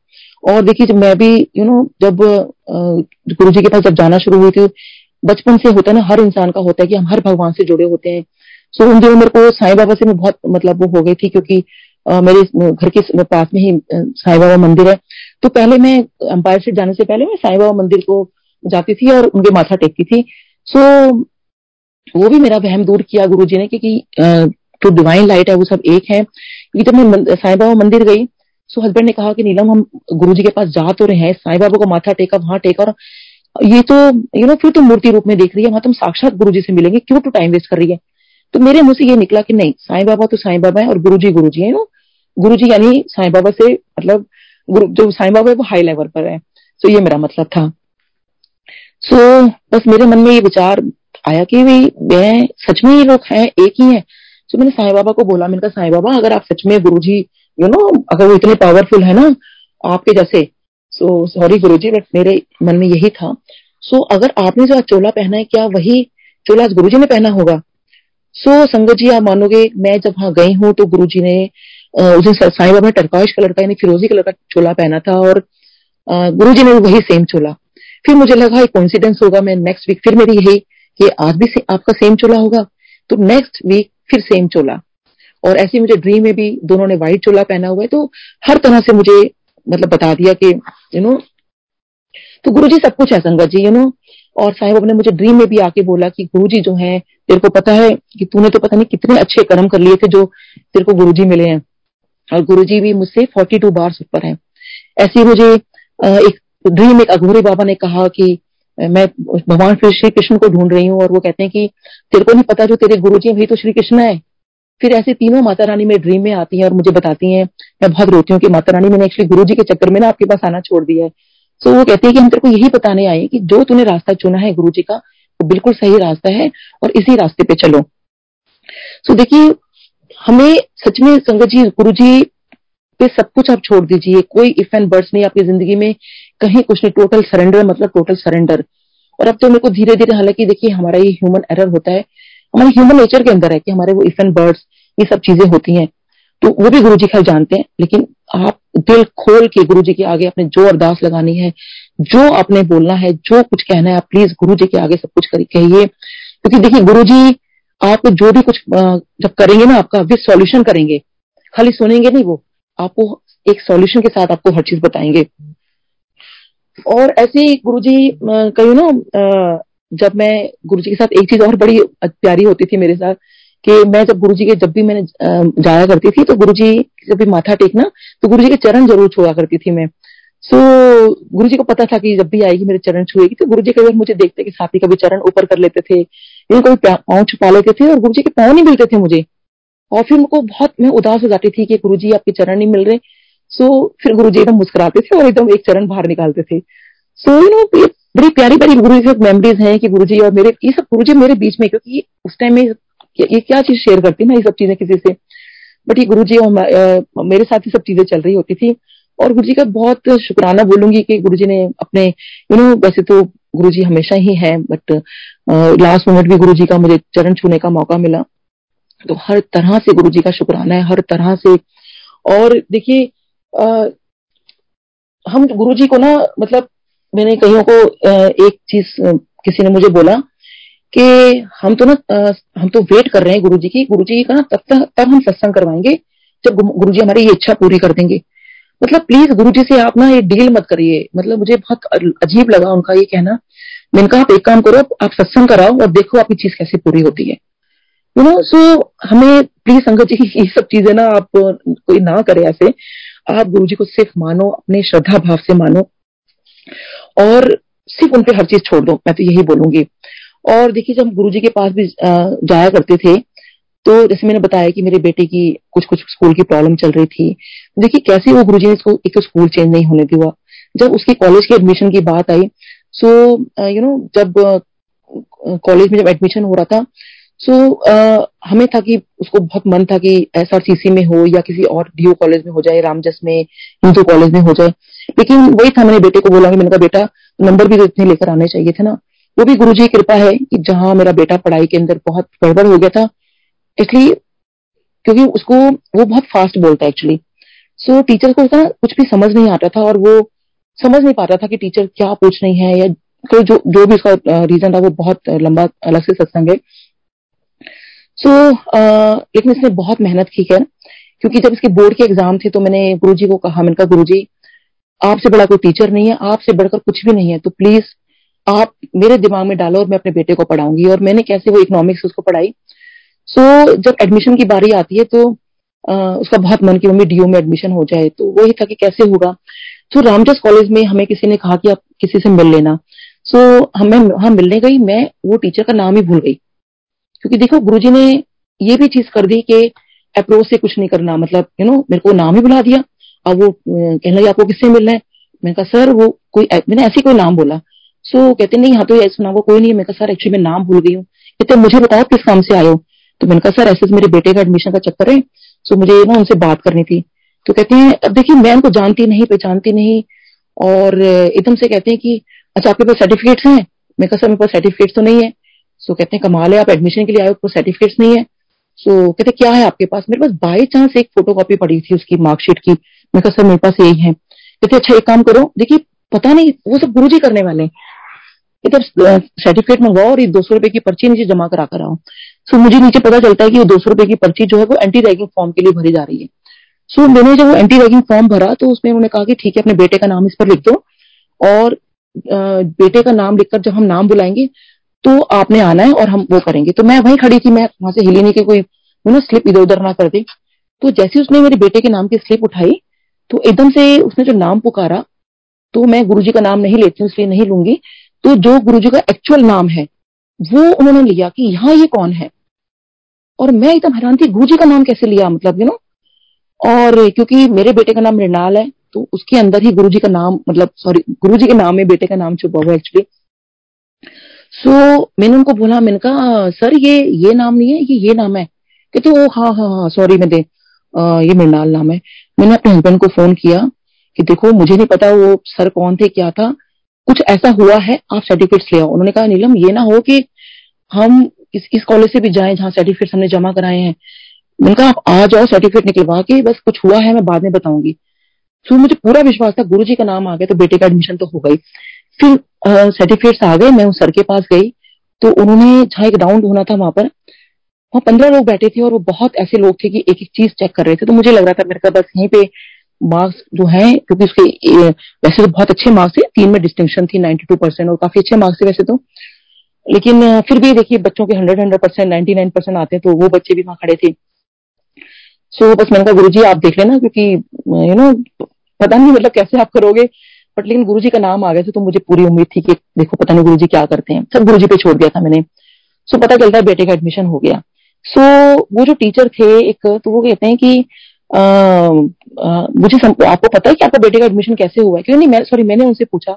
और देखिए जब मैं भी यू नो जब गुरुजी के पास जब जाना शुरू हुई थी, बचपन से होता है ना हर इंसान का होता है कि हम हर भगवान से जुड़े होते हैं। सो उन दिनों मेरे को साईं बाबा से मैं बहुत मतलब वो हो गई थी क्योंकि मेरे घर के पास में ही साईं बाबा मंदिर है। तो पहले मैं एम्पायर स्टेट जाने से पहले मैं साईं बाबा मंदिर को जाती थी और उनके माथा टेकती थी। सो वो भी मेरा वहम दूर किया गुरुजी ने क्योंकि जो डिवाइन लाइट है वो सब एक है। जब मैं साईं बाबा मंदिर गई सो हस्बैंड ने कहा कि नीलम हम गुरुजी के पास जा तो रहे हैं, साईं बाबा को माथा टेका वहां टेका, और ये तो यू नो फिर तुम मूर्ति रूप में देख रही है, वहां तुम साक्षात गुरुजी से मिलेंगे, क्यों तो टाइम वेस्ट कर रही है। तो मेरे मुंह से ये निकला कि नहीं साईं बाबा तो साईं बाबा है और गुरुजी है ना, गुरुजी यानी साईं बाबा से मतलब जो साईं बाबा है वो हाई लेवल पर है। सो ये मेरा मतलब था। सो बस मेरे मन में ये विचार आया कि मैं सच में ये लोग हैं एक ही है। तो मैंने साईं बाबा को बोला, मैंने कहा साईं बाबा अगर आप सच में गुरुजी यू नो अगर वो इतने पावरफुल है ना आपके जैसे, सो सॉरी गुरुजी बट मेरे मन में यही था। सो अगर आपने जो आज चोला पहना है क्या वही चोला आज गुरुजी ने पहना होगा। सो संगत जी आप मानोगे मैं जब वहां गई हूँ तो गुरुजी ने उसे साईं बाबा ने टर्कॉइश कलर का यानी फिरोजी कलर का चोला पहना था और गुरुजी ने वही सेम चोला। फिर मुझे लगा एक कॉन्सिडेंस होगा, मैं नेक्स्ट वीक फिर मेरी यही कि आज भी आपका सेम चोला होगा, तो नेक्स्ट वीक फिर सेम चोला। और ऐसे मुझे ड्रीम में भी दोनों ने व्हाइट चोला पहना हुआ है। तो हर तरह से मुझे मतलब बता दिया कि यू नो तो गुरुजी सब कुछ है संगत जी यू नो। और साईं बाबा ने मुझे ड्रीम में भी आके बोला कि गुरुजी जो है तेरे को पता है कि तूने तो पता नहीं कितने अच्छे कर्म कर लिए थे जो तेरे को गुरुजी मिले हैं, और गुरुजी भी मुझसे 42 बार ऊपर है। ऐसे मुझे एक ड्रीम में अघोरी बाबा ने कहा कि मैं भगवान श्री कृष्ण को ढूंढ रही हूँ और वो कहते हैं कि तेरे को नहीं पता जो तेरे गुरुजी हैं वही तो श्री कृष्ण है। फिर ऐसे तीनों माता रानी मेरे ड्रीम में आती हैं और मुझे बताती हैं, मैं बहुत रोती हूँ कि माता रानी मैंने एक्चुअली गुरुजी के चक्कर में ना आपके पास आना छोड़ दिया है। सो वो कहते हैं कि हम तेरे को यही बताने आए कि जो तूने रास्ता चुना है गुरुजी का वो बिल्कुल सही रास्ता है और इसी रास्ते पे चलो। सो देखिए हमें सच में संगत जी गुरुजी पे सब कुछ आप छोड़ दीजिए, कोई इफ एंड बर्ड्स नहीं आपकी जिंदगी में, कहीं कुछ नहीं, टोटल सरेंडर मतलब टोटल सरेंडर। और अब तो मेरे को धीरे धीरे हालांकि देखिए हमारा ये ह्यूमन एरर होता है, हमारे ह्यूमन नेचर के अंदर है कि हमारे वो इफ एंड बर्ड्स ये सब चीजें होती हैं, तो वो भी गुरुजी खैर जानते हैं। लेकिन आप दिल खोल के गुरुजी के आगे आपने जो अरदास लगानी है, जो आपने बोलना है, जो कुछ कहना है, आप प्लीज गुरुजी के आगे सब कुछ कहिए। क्योंकि देखिए गुरुजी आपको जो भी कुछ जब करेंगे ना आपका विद सॉल्यूशन करेंगे, खाली सुनेंगे नहीं, वो आपको एक सॉल्यूशन के साथ आपको हर चीज बताएंगे। और ऐसे ही गुरुजी कहीं ना जब मैं गुरुजी के साथ एक चीज और बड़ी प्यारी होती थी मेरे साथ कि मैं जब गुरुजी के जब भी मैंने जाया करती थी तो गुरुजी जब भी माथा टेकना तो गुरुजी के चरण जरूर छुआ करती थी मैं। So, गुरुजी को पता था कि जब भी आएगी मेरे चरण छुएगी, तो गुरुजी कभी मुझे देखते कि साथी कभी चरण ऊपर कर लेते थे, ये कभी पाँव छुपा लेते थे और गुरुजी के पाँव नहीं मिलते थे मुझे। और फिर उनको बहुत मैं उदास हो जाती थी कि गुरुजी आपके चरण नहीं मिल रहे। सो फिर गुरुजी एकदम मुस्कुराते थे और एकदम एक चरण बाहर निकालते थे। सो यू नो, बड़ी प्यारी प्यारी गुरुजी से मेमोरीज हैं कि गुरुजी और मेरे, ये सब गुरुजी मेरे बीच में, क्योंकि उस टाइम में ये क्या चीज शेयर करती ना ये सब चीजें किसी से, बट ये गुरुजी और मेरे साथ ही सब चीजें चल रही होती थी। और गुरुजी का बहुत शुक्राना बोलूंगी कि गुरुजी ने अपने वैसे तो गुरुजी हमेशा ही हैं, बट लास्ट मोमेंट भी गुरुजी का मुझे चरण छूने का मौका मिला, तो हर तरह से गुरुजी का शुक्राना है, हर तरह से। और देखिए हम गुरुजी को ना, मतलब मैंने कईयों को एक चीज किसी ने मुझे बोला कि हम तो वेट कर रहे हैं गुरुजी की, गुरुजी का ना तब हम सत्संग करवाएंगे जब गुरुजी हमारी ये इच्छा पूरी कर देंगे। मतलब प्लीज गुरुजी से आप ना ये डील मत करिए। मतलब मुझे बहुत अजीब लगा उनका ये कहना। मैंने कहा आप एक काम करो, आप सत्संग कराओ और देखो आपकी चीज कैसे पूरी होती है। सो हमें प्लीज संगत जी ये सब चीजें ना आप कोई ना करे ऐसे। आप गुरुजी को सिर्फ मानो, अपने श्रद्धा भाव से मानो और सिर्फ उनपे हर चीज छोड़ दो, मैं तो यही बोलूंगी। और देखिए जब हम गुरुजी के पास भी जाया करते थे, तो जैसे मैंने बताया कि मेरे बेटे की कुछ स्कूल की प्रॉब्लम चल रही थी, देखिए कैसे वो गुरुजी ने इसको एक स्कूल चेंज नहीं होने दिया। जब उसके कॉलेज के एडमिशन की बात आई, सो जब कॉलेज में जब एडमिशन हो रहा था, हमें था कि उसको बहुत मन था कि SRCC में हो या किसी और DO कॉलेज में हो जाए, रामजस में, हिंदू कॉलेज में हो जाए। लेकिन वही था, मैंने बेटे को बोला कि मैंने कहा बेटा नंबर भी तो इतने लेकर आने चाहिए थे ना। वो भी गुरुजी की कृपा है कि जहाँ मेरा बेटा पढ़ाई के अंदर बहुत गड़बड़ हो गया था, इसलिए क्योंकि उसको वो बहुत फास्ट बोलता है एक्चुअली। सो टीचर को ना कुछ भी समझ नहीं आता था और वो समझ नहीं पाता था कि टीचर क्या पूछ रही है या कोई जो भी उसका रीजन था। वो बहुत लंबा अलग से सत्संग है। लेकिन इसने बहुत मेहनत की, खैर, क्योंकि जब इसके बोर्ड के एग्जाम थे तो मैंने गुरुजी को कहा, मैंने कहा गुरुजी आपसे बड़ा कोई टीचर नहीं है, आपसे बढ़कर कुछ भी नहीं है, तो प्लीज आप मेरे दिमाग में डालो और मैं अपने बेटे को पढ़ाऊंगी। और मैंने कैसे वो इकोनॉमिक्स उसको पढ़ाई। सो जब एडमिशन की बारी आती है तो उसका बहुत मन कि मम्मी DO में एडमिशन हो जाए, तो वही था कि कैसे होगा। तो रामजस कॉलेज में हमें किसी ने कहा कि आप किसी से मिल लेना। हमें वहां मिलने गई, मैं वो टीचर का नाम ही भूल गई, क्योंकि देखो गुरुजी ने ये भी चीज कर दी कि अप्रोच से कुछ नहीं करना। मतलब मेरे को नाम ही बुला दिया। अब वो कहने लगे आपको किससे मिलना है। मैंने कहा सर वो कोई, मैंने ऐसे कोई नाम बोला। कहते नहीं यहाँ तो इस नाम को कोई नहीं है। मैंने कहा सर एक्चुअली मैं नाम भूल गई हूँ। कहते मुझे बताओ किस काम से आए हो। तो मैंने कहा सर ऐसे मेरे बेटे का एडमिशन का चक्कर है, मुझे ना उनसे बात करनी थी। तो कहते हैं, अब देखिए मैं उनको जानती नहीं, पहचानती नहीं, और एकदम से कहते हैं कि अच्छा आपके पास सर्टिफिकेट्स हैं। मैंने कहा सर मेरे पास सर्टिफिकेट्स तो नहीं है। कहते हैं कमाल है, आप एडमिशन के लिए आए हो, सर्टिफिकेट्स नहीं है। कहते क्या है आपके पास। मेरे पास बाय चांस एक फोटोकॉपी पड़ी थी उसकी मार्कशीट की। मैं कहा सर मेरे पास यही है। कहते अच्छा एक काम करो, देखिए पता नहीं वो सब गुरुजी करने वाले हैं, सर्टिफिकेट मंगवाओ और ये 200 रुपए की पर्ची नीचे जमा करा कराओ। मुझे नीचे पता चलता है कि 200 रुपए की पर्ची जो है वो एंटी रैगिंग फॉर्म के लिए भरी जा रही है। मैंने जब वो एंटी रैगिंग फॉर्म भरा तो उसमें उन्होंने कहा कि ठीक है अपने बेटे का नाम इस पर लिख दो, और बेटे का नाम लिखकर जब हम नाम बुलाएंगे तो आपने आना है और हम वो करेंगे। तो मैं वहीं खड़ी थी, मैं वहां से हिली नहीं कि कोई स्लिप इधर उधर ना कर दे। तो जैसे उसने मेरे बेटे के नाम की स्लिप उठाई तो एकदम से उसने जो नाम पुकारा, तो मैं गुरुजी का नाम नहीं लेती हूँ इसलिए नहीं लूंगी, तो जो गुरुजी का एक्चुअल नाम है वो उन्होंने लिया कि यहाँ ये कौन है। और मैं एकदम हैरान थी गुरुजी का नाम कैसे लिया, मतलब और क्योंकि मेरे बेटे का नाम मृणाल है तो उसके अंदर ही गुरुजी का नाम, मतलब सॉरी गुरुजी के नाम में बेटे का नाम छुपा हुआ एक्चुअली। मैंने उनको बोला, मैंने कहा सर ये नाम नहीं है, ये नाम है। कहते ओ हाँ सॉरी ये मृणाल नाम है। मैंने अपने हस्बैंड को फोन किया कि देखो मुझे नहीं पता वो सर कौन थे, क्या था, कुछ ऐसा हुआ है, आप सर्टिफिकेट्स ले आओ। उन्होंने कहा नीलम ये ना हो कि हम इस कॉलेज से भी जाएं जहाँ सर्टिफिकेट्स हमने जमा कराए हैं। मैंने कहा आप आ जाओ सर्टिफिकेट निकलवा के, बस कुछ हुआ है मैं बाद में बताऊंगी। मुझे पूरा विश्वास था गुरुजी का नाम आ गया तो बेटे का एडमिशन तो हो गई। फिर सर्टिफिकेट्स आ गए, मैं उस सर के पास गई तो उन्होंने जहाँ एक राउंड होना था वहाँ 15 लोग बैठे थे और वो बहुत ऐसे लोग थे कि एक एक चीज चेक कर रहे थे। तो मुझे लग रहा था मेरे का बस यहीं पे मार्क्स जो है, क्योंकि उसके वैसे तो बहुत अच्छे मार्क्स थे, 3 में डिस्टिंक्शन थी 92% और काफी अच्छे मार्क्स थे वैसे तो, लेकिन फिर भी देखिए बच्चों के 100% 99% आते हैं, तो वो बच्चे भी वहां खड़े थे। बस मैंने कहा गुरुजी आप देख लेना, क्योंकि पता नहीं मतलब कैसे आप करोगे, बट लेकिन गुरु जी का नाम आ गया था तो मुझे पूरी उम्मीद थी कि देखो पता नहीं गुरु जी क्या करते हैं, सब गुरु जी पे छोड़ दिया था मैंने। सो पता चलता है बेटे का एडमिशन हो गया। सो वो जो टीचर थे एक, तो वो कहते हैं कि मुझे आपको पता है कि आपका बेटे का एडमिशन कैसे हुआ है? क्यों नहीं, मैंने उनसे पूछा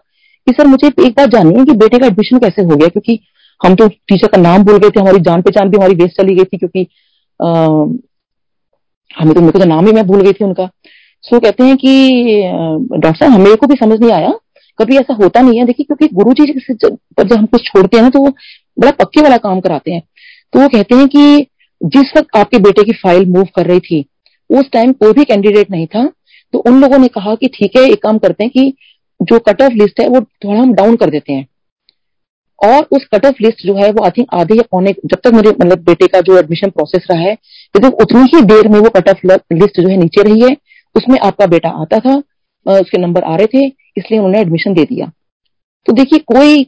कि सर मुझे एक बात जाननी है कि बेटे का एडमिशन कैसे हो गया, क्योंकि हम तो टीचर का नाम भूल गए थे, हमारी जान पहचान भी हमारी वेस्ट चली गई थी क्योंकि हमें तो मेरे को नाम ही मैं भूल गई थी उनका। सो कहते हैं कि डॉक्टर साहब हमें को भी समझ नहीं आया, कभी ऐसा होता नहीं है देखिए, क्योंकि गुरु जी पर जब हम कुछ छोड़ते हैं ना तो वो बड़ा पक्के वाला काम कराते हैं। तो वो कहते हैं कि जिस वक्त आपके बेटे की फाइल मूव कर रही थी उस टाइम कोई भी कैंडिडेट नहीं था, तो उन लोगों ने कहा कि ठीक है एक काम करते हैं कि जो कट ऑफ लिस्ट है वो थोड़ा हम डाउन कर देते हैं, और उस कट ऑफ लिस्ट जो है वो आई थिंक आधे या पौने, जब तक मेरे मतलब बेटे का जो एडमिशन प्रोसेस रहा है तो उतनी ही देर में वो कट ऑफ लिस्ट जो है नीचे रही है, उसमें आपका बेटा आता था, उसके नंबर आ रहे थे, इसलिए उन्होंने एडमिशन दे दिया। तो देखिए कोई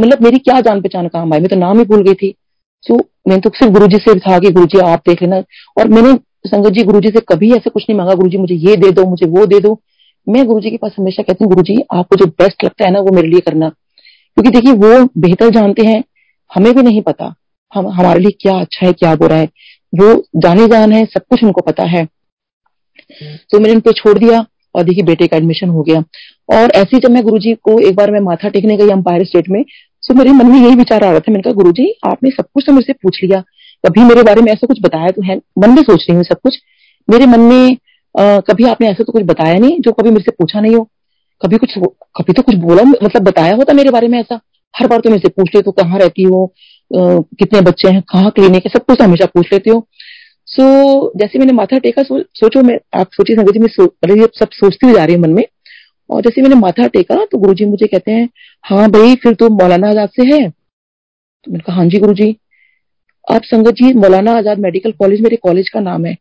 मतलब मेरी क्या जान पहचान काम आई, मैं तो नाम ही भूल गई थी। सो मैंने तो सिर्फ गुरुजी से कहा कि गुरुजी आप देख लेना, और मैंने संगत जी गुरुजी से कभी ऐसे कुछ नहीं मांगा गुरुजी मुझे ये दे दो मुझे वो दे दो। मैं गुरुजी के पास हमेशा कहती हूँ गुरुजी आपको जो बेस्ट लगता है ना वो मेरे लिए करना, क्योंकि देखिए वो बेहतर जानते हैं, हमें भी नहीं पता हम हमारे लिए क्या अच्छा है क्या बुरा है, वो जाने जान है, सब कुछ उनको पता है। तो मैंने उनको छोड़ दिया और देखिए बेटे का एडमिशन हो गया। और ऐसे ही जब मैं गुरुजी को एक बार मैं माथा टेकने गई एम्पायर स्टेट में, तो मेरे मन में यही विचार आ रहा था, मैंने कहा गुरुजी आपने सब कुछ तो मेरे से पूछ लिया, कभी मेरे बारे में ऐसा कुछ बताया तो है, मन में सोच रही हूँ सब कुछ मेरे मन में, कभी आपने ऐसा तो कुछ बताया नहीं जो कभी मेरे से पूछा नहीं हो, कभी तो कुछ बोला मतलब बताया होता मेरे बारे में ऐसा। हर बार तो मेरे से पूछ लेते हो कहाँ रहती हो, कितने बच्चे हैं, कहाँ क्लिनिक है, सब कुछ हमेशा पूछ लेते हो। सो जैसे मैंने माथा टेका, सोचो मैं आप सोचिए संगत जी, मैं सब सोचती हुई जा रही हूँ मन में, और जैसे मैंने माथा टेका तो गुरुजी मुझे कहते हैं हाँ भाई फिर तो मौलाना आजाद से है? तो मैंने कहा हाँ जी गुरुजी। अब संगत जी मौलाना आजाद मेडिकल कॉलेज मेरे कॉलेज का नाम है,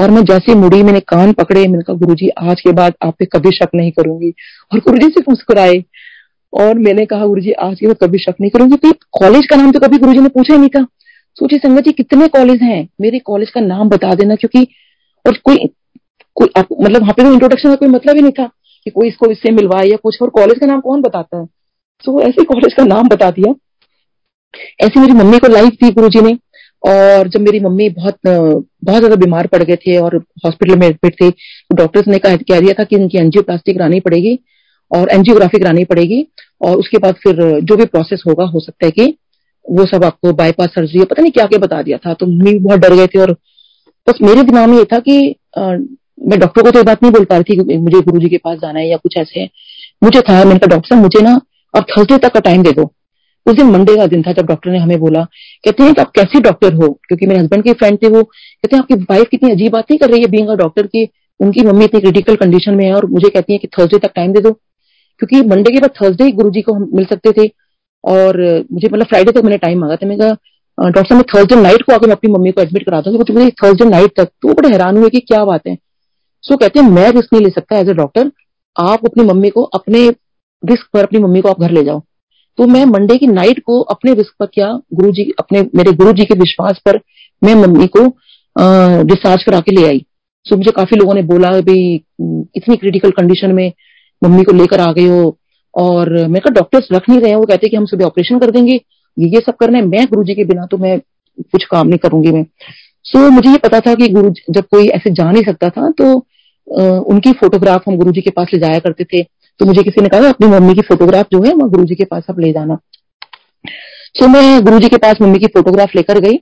और मैं जैसे मुड़ी मैंने कान पकड़े, मैंने कहा गुरुजी आज के बाद आप पे कभी शक नहीं करूंगी, और गुरुजी सिर्फ मुस्कुराए। और मैंने कहा गुरुजी आज के बाद कभी शक नहीं करूंगी, तो कॉलेज का नाम तो कभी गुरुजी ने पूछा ही नहीं था। सोचिए संगत जी कितने कॉलेज हैं, मेरे कॉलेज का नाम बता देना, क्योंकि और कोई मतलब वहां पे तो इंट्रोडक्शन का कोई मतलब ही नहीं था कि कोई इसको इससे मिलवाए या कुछ, और कॉलेज का नाम कौन बताता है। तो ऐसे कॉलेज का नाम बता दिया। ऐसे मेरी मम्मी को लाइफ दी गुरुजी ने, और जब मेरी मम्मी बहुत बहुत ज्यादा बीमार पड़ गए थे और हॉस्पिटल में एडमिट थे, तो डॉक्टर्स ने कह दिया था कि इनकी एंजियोप्लास्टी करानी पड़ेगी और एंजियोग्राफी करानी पड़ेगी, और उसके बाद फिर जो भी प्रोसेस होगा हो सकता है कि वो सब आपको बाईपास सर्जरी पता नहीं क्या क्या बता दिया था। तो मम्मी बहुत डर गए थे, और बस मेरे दिमाग में ये था कि मैं डॉक्टर को तो ये बात नहीं बोल पा रही थी मुझे गुरुजी के पास जाना है या कुछ ऐसे है, मुझे था मैंने कहा डॉक्टर साहब मुझे ना अब थर्सडे तक का टाइम दे दो। उस दिन मंडे का दिन था जब डॉक्टर ने हमें बोला, कहते हैं कि आप कैसे डॉक्टर हो, क्योंकि मेरे हस्बैंड के फ्रेंड थे वो, कहते हैं आपकी वाइफ कितनी अजीब बातें कर रही है बीइंग अ डॉक्टर की, उनकी मम्मी इतनी क्रिटिकल कंडीशन में है और मुझे कहती है कि थर्सडे तक टाइम दे दो, क्योंकि मंडे के बाद थर्सडे गुरुजी को हम मिल सकते थे, और मुझे मतलब फ्राइडे तक मैंने टाइम मांगा था। मैंने कहा डॉक्टर साहब मैं थर्सडे नाइट को आकर अपनी मम्मी को एडमिट करा दूंगा, तो मुझे थर्सडे नाइट तक। तो बड़े हैरान हुए कि क्या बात है। सो कहते हैं मैं रिस्क नहीं ले सकता एज ए डॉक्टर, आप अपनी मम्मी को अपने रिस्क पर अपनी मम्मी को आप घर ले जाओ। तो मैं मंडे की नाइट को अपने रिस्क पर क्या गुरुजी अपने मेरे गुरुजी के विश्वास पर मैं मम्मी को डिस्चार्ज करा के ले आई। सो मुझे काफी लोगों ने बोला भाई इतनी क्रिटिकल कंडीशन में मम्मी को लेकर आ गए हो, और मेरे को डॉक्टर्स रख नहीं रहे हैं, वो कहते हैं कि हम सुबह ऑपरेशन कर देंगे, ये सब करना है, मैं गुरुजी के बिना तो मैं कुछ काम नहीं करूंगी मैं। सो मुझे ये पता था कि गुरु जब कोई ऐसे जा नहीं सकता था तो उनकी फोटोग्राफ हम गुरुजी के पास ले जाया करते थे। तो मुझे किसी ने कहा अपनी मम्मी की फोटोग्राफ जो है वो गुरुजी के पास आप ले जाना। सो मैं गुरुजी के पास मम्मी की फोटोग्राफ लेकर गई,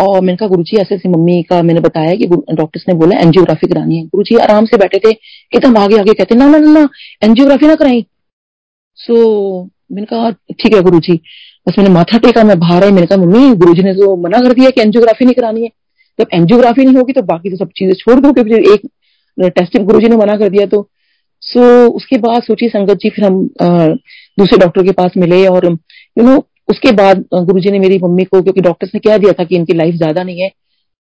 और मैंने कहा गुरुजी ऐसे ऐसी मम्मी का मैंने बताया कि डॉक्टर्स ने बोला एंजियोग्राफी करानी है। गुरुजी आराम से बैठे थे, एकदम आगे आगे कहते ना ना ना ना एंजियोग्राफी ना कराई। सो मैंने कहा ठीक है गुरुजी। बस मैंने माथा टेका, मैं बाहर आई, मैंने कहा मम्मी गुरुजी ने तो मना कर दिया कि एंजियोग्राफी नहीं करानी है, जब एंजियोग्राफी नहीं होगी तो बाकी तो सब चीजें छोड़ दो, क्योंकि एक टेस्ट गुरुजी ने मना कर दिया। तो उसके बाद सोचिए संगत जी फिर हम दूसरे डॉक्टर के पास मिले, और उसके बाद गुरुजी ने मेरी मम्मी को, क्योंकि डॉक्टर्स ने कह दिया था कि इनकी लाइफ ज्यादा नहीं है,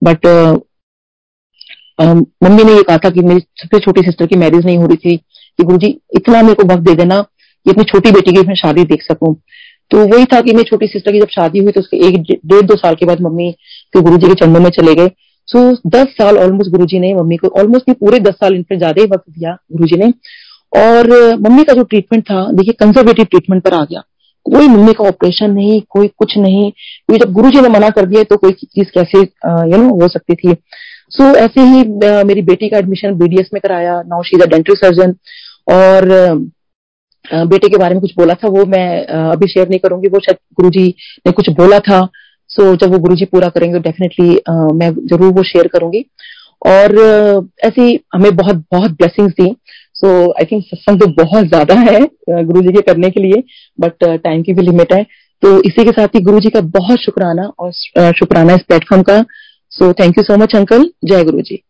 बट मम्मी ने ये कहा था कि मेरी सबसे छोटी सिस्टर की मैरिज नहीं हो रही थी कि गुरुजी इतना मेरे को वक्त दे देना कि अपनी छोटी बेटी की मैं शादी देख सकूं। तो वही था कि मेरी छोटी सिस्टर की जब शादी हुई तो उसके 1-1.5 साल के बाद मम्मी गुरुजी के चरणों में चले गए। सो 10 साल ऑलमोस्ट गुरुजी ने मम्मी को, ऑलमोस्ट पूरे 10 साल इन पर ज्यादा वक्त दिया गुरुजी ने। और मम्मी का जो ट्रीटमेंट था, देखिए कंजर्वेटिव ट्रीटमेंट पर आ गया, कोई मम्मी का ऑपरेशन नहीं, कोई कुछ नहीं, क्योंकि जब गुरुजी ने मना कर दिया तो कोई चीज कैसे हो सकती थी। सो ऐसे ही मेरी बेटी का एडमिशन बीडीएस में कराया, now she is a dental surgeon. और बेटे के बारे में कुछ बोला था वो मैं अभी शेयर नहीं करूंगी, वो शायद गुरुजी ने कुछ बोला था। सो जब वो गुरुजी पूरा करेंगे डेफिनेटली मैं जरूर वो शेयर करूंगी। और ऐसी हमें बहुत बहुत blessings the. So I think सत्संग तो बहुत ज्यादा है गुरुजी के करने के लिए, बट टाइम की भी लिमिट है। तो इसी के साथ ही गुरुजी का बहुत शुक्राना और शुक्राना इस प्लेटफॉर्म का। So thank you so much uncle, जय गुरुजी।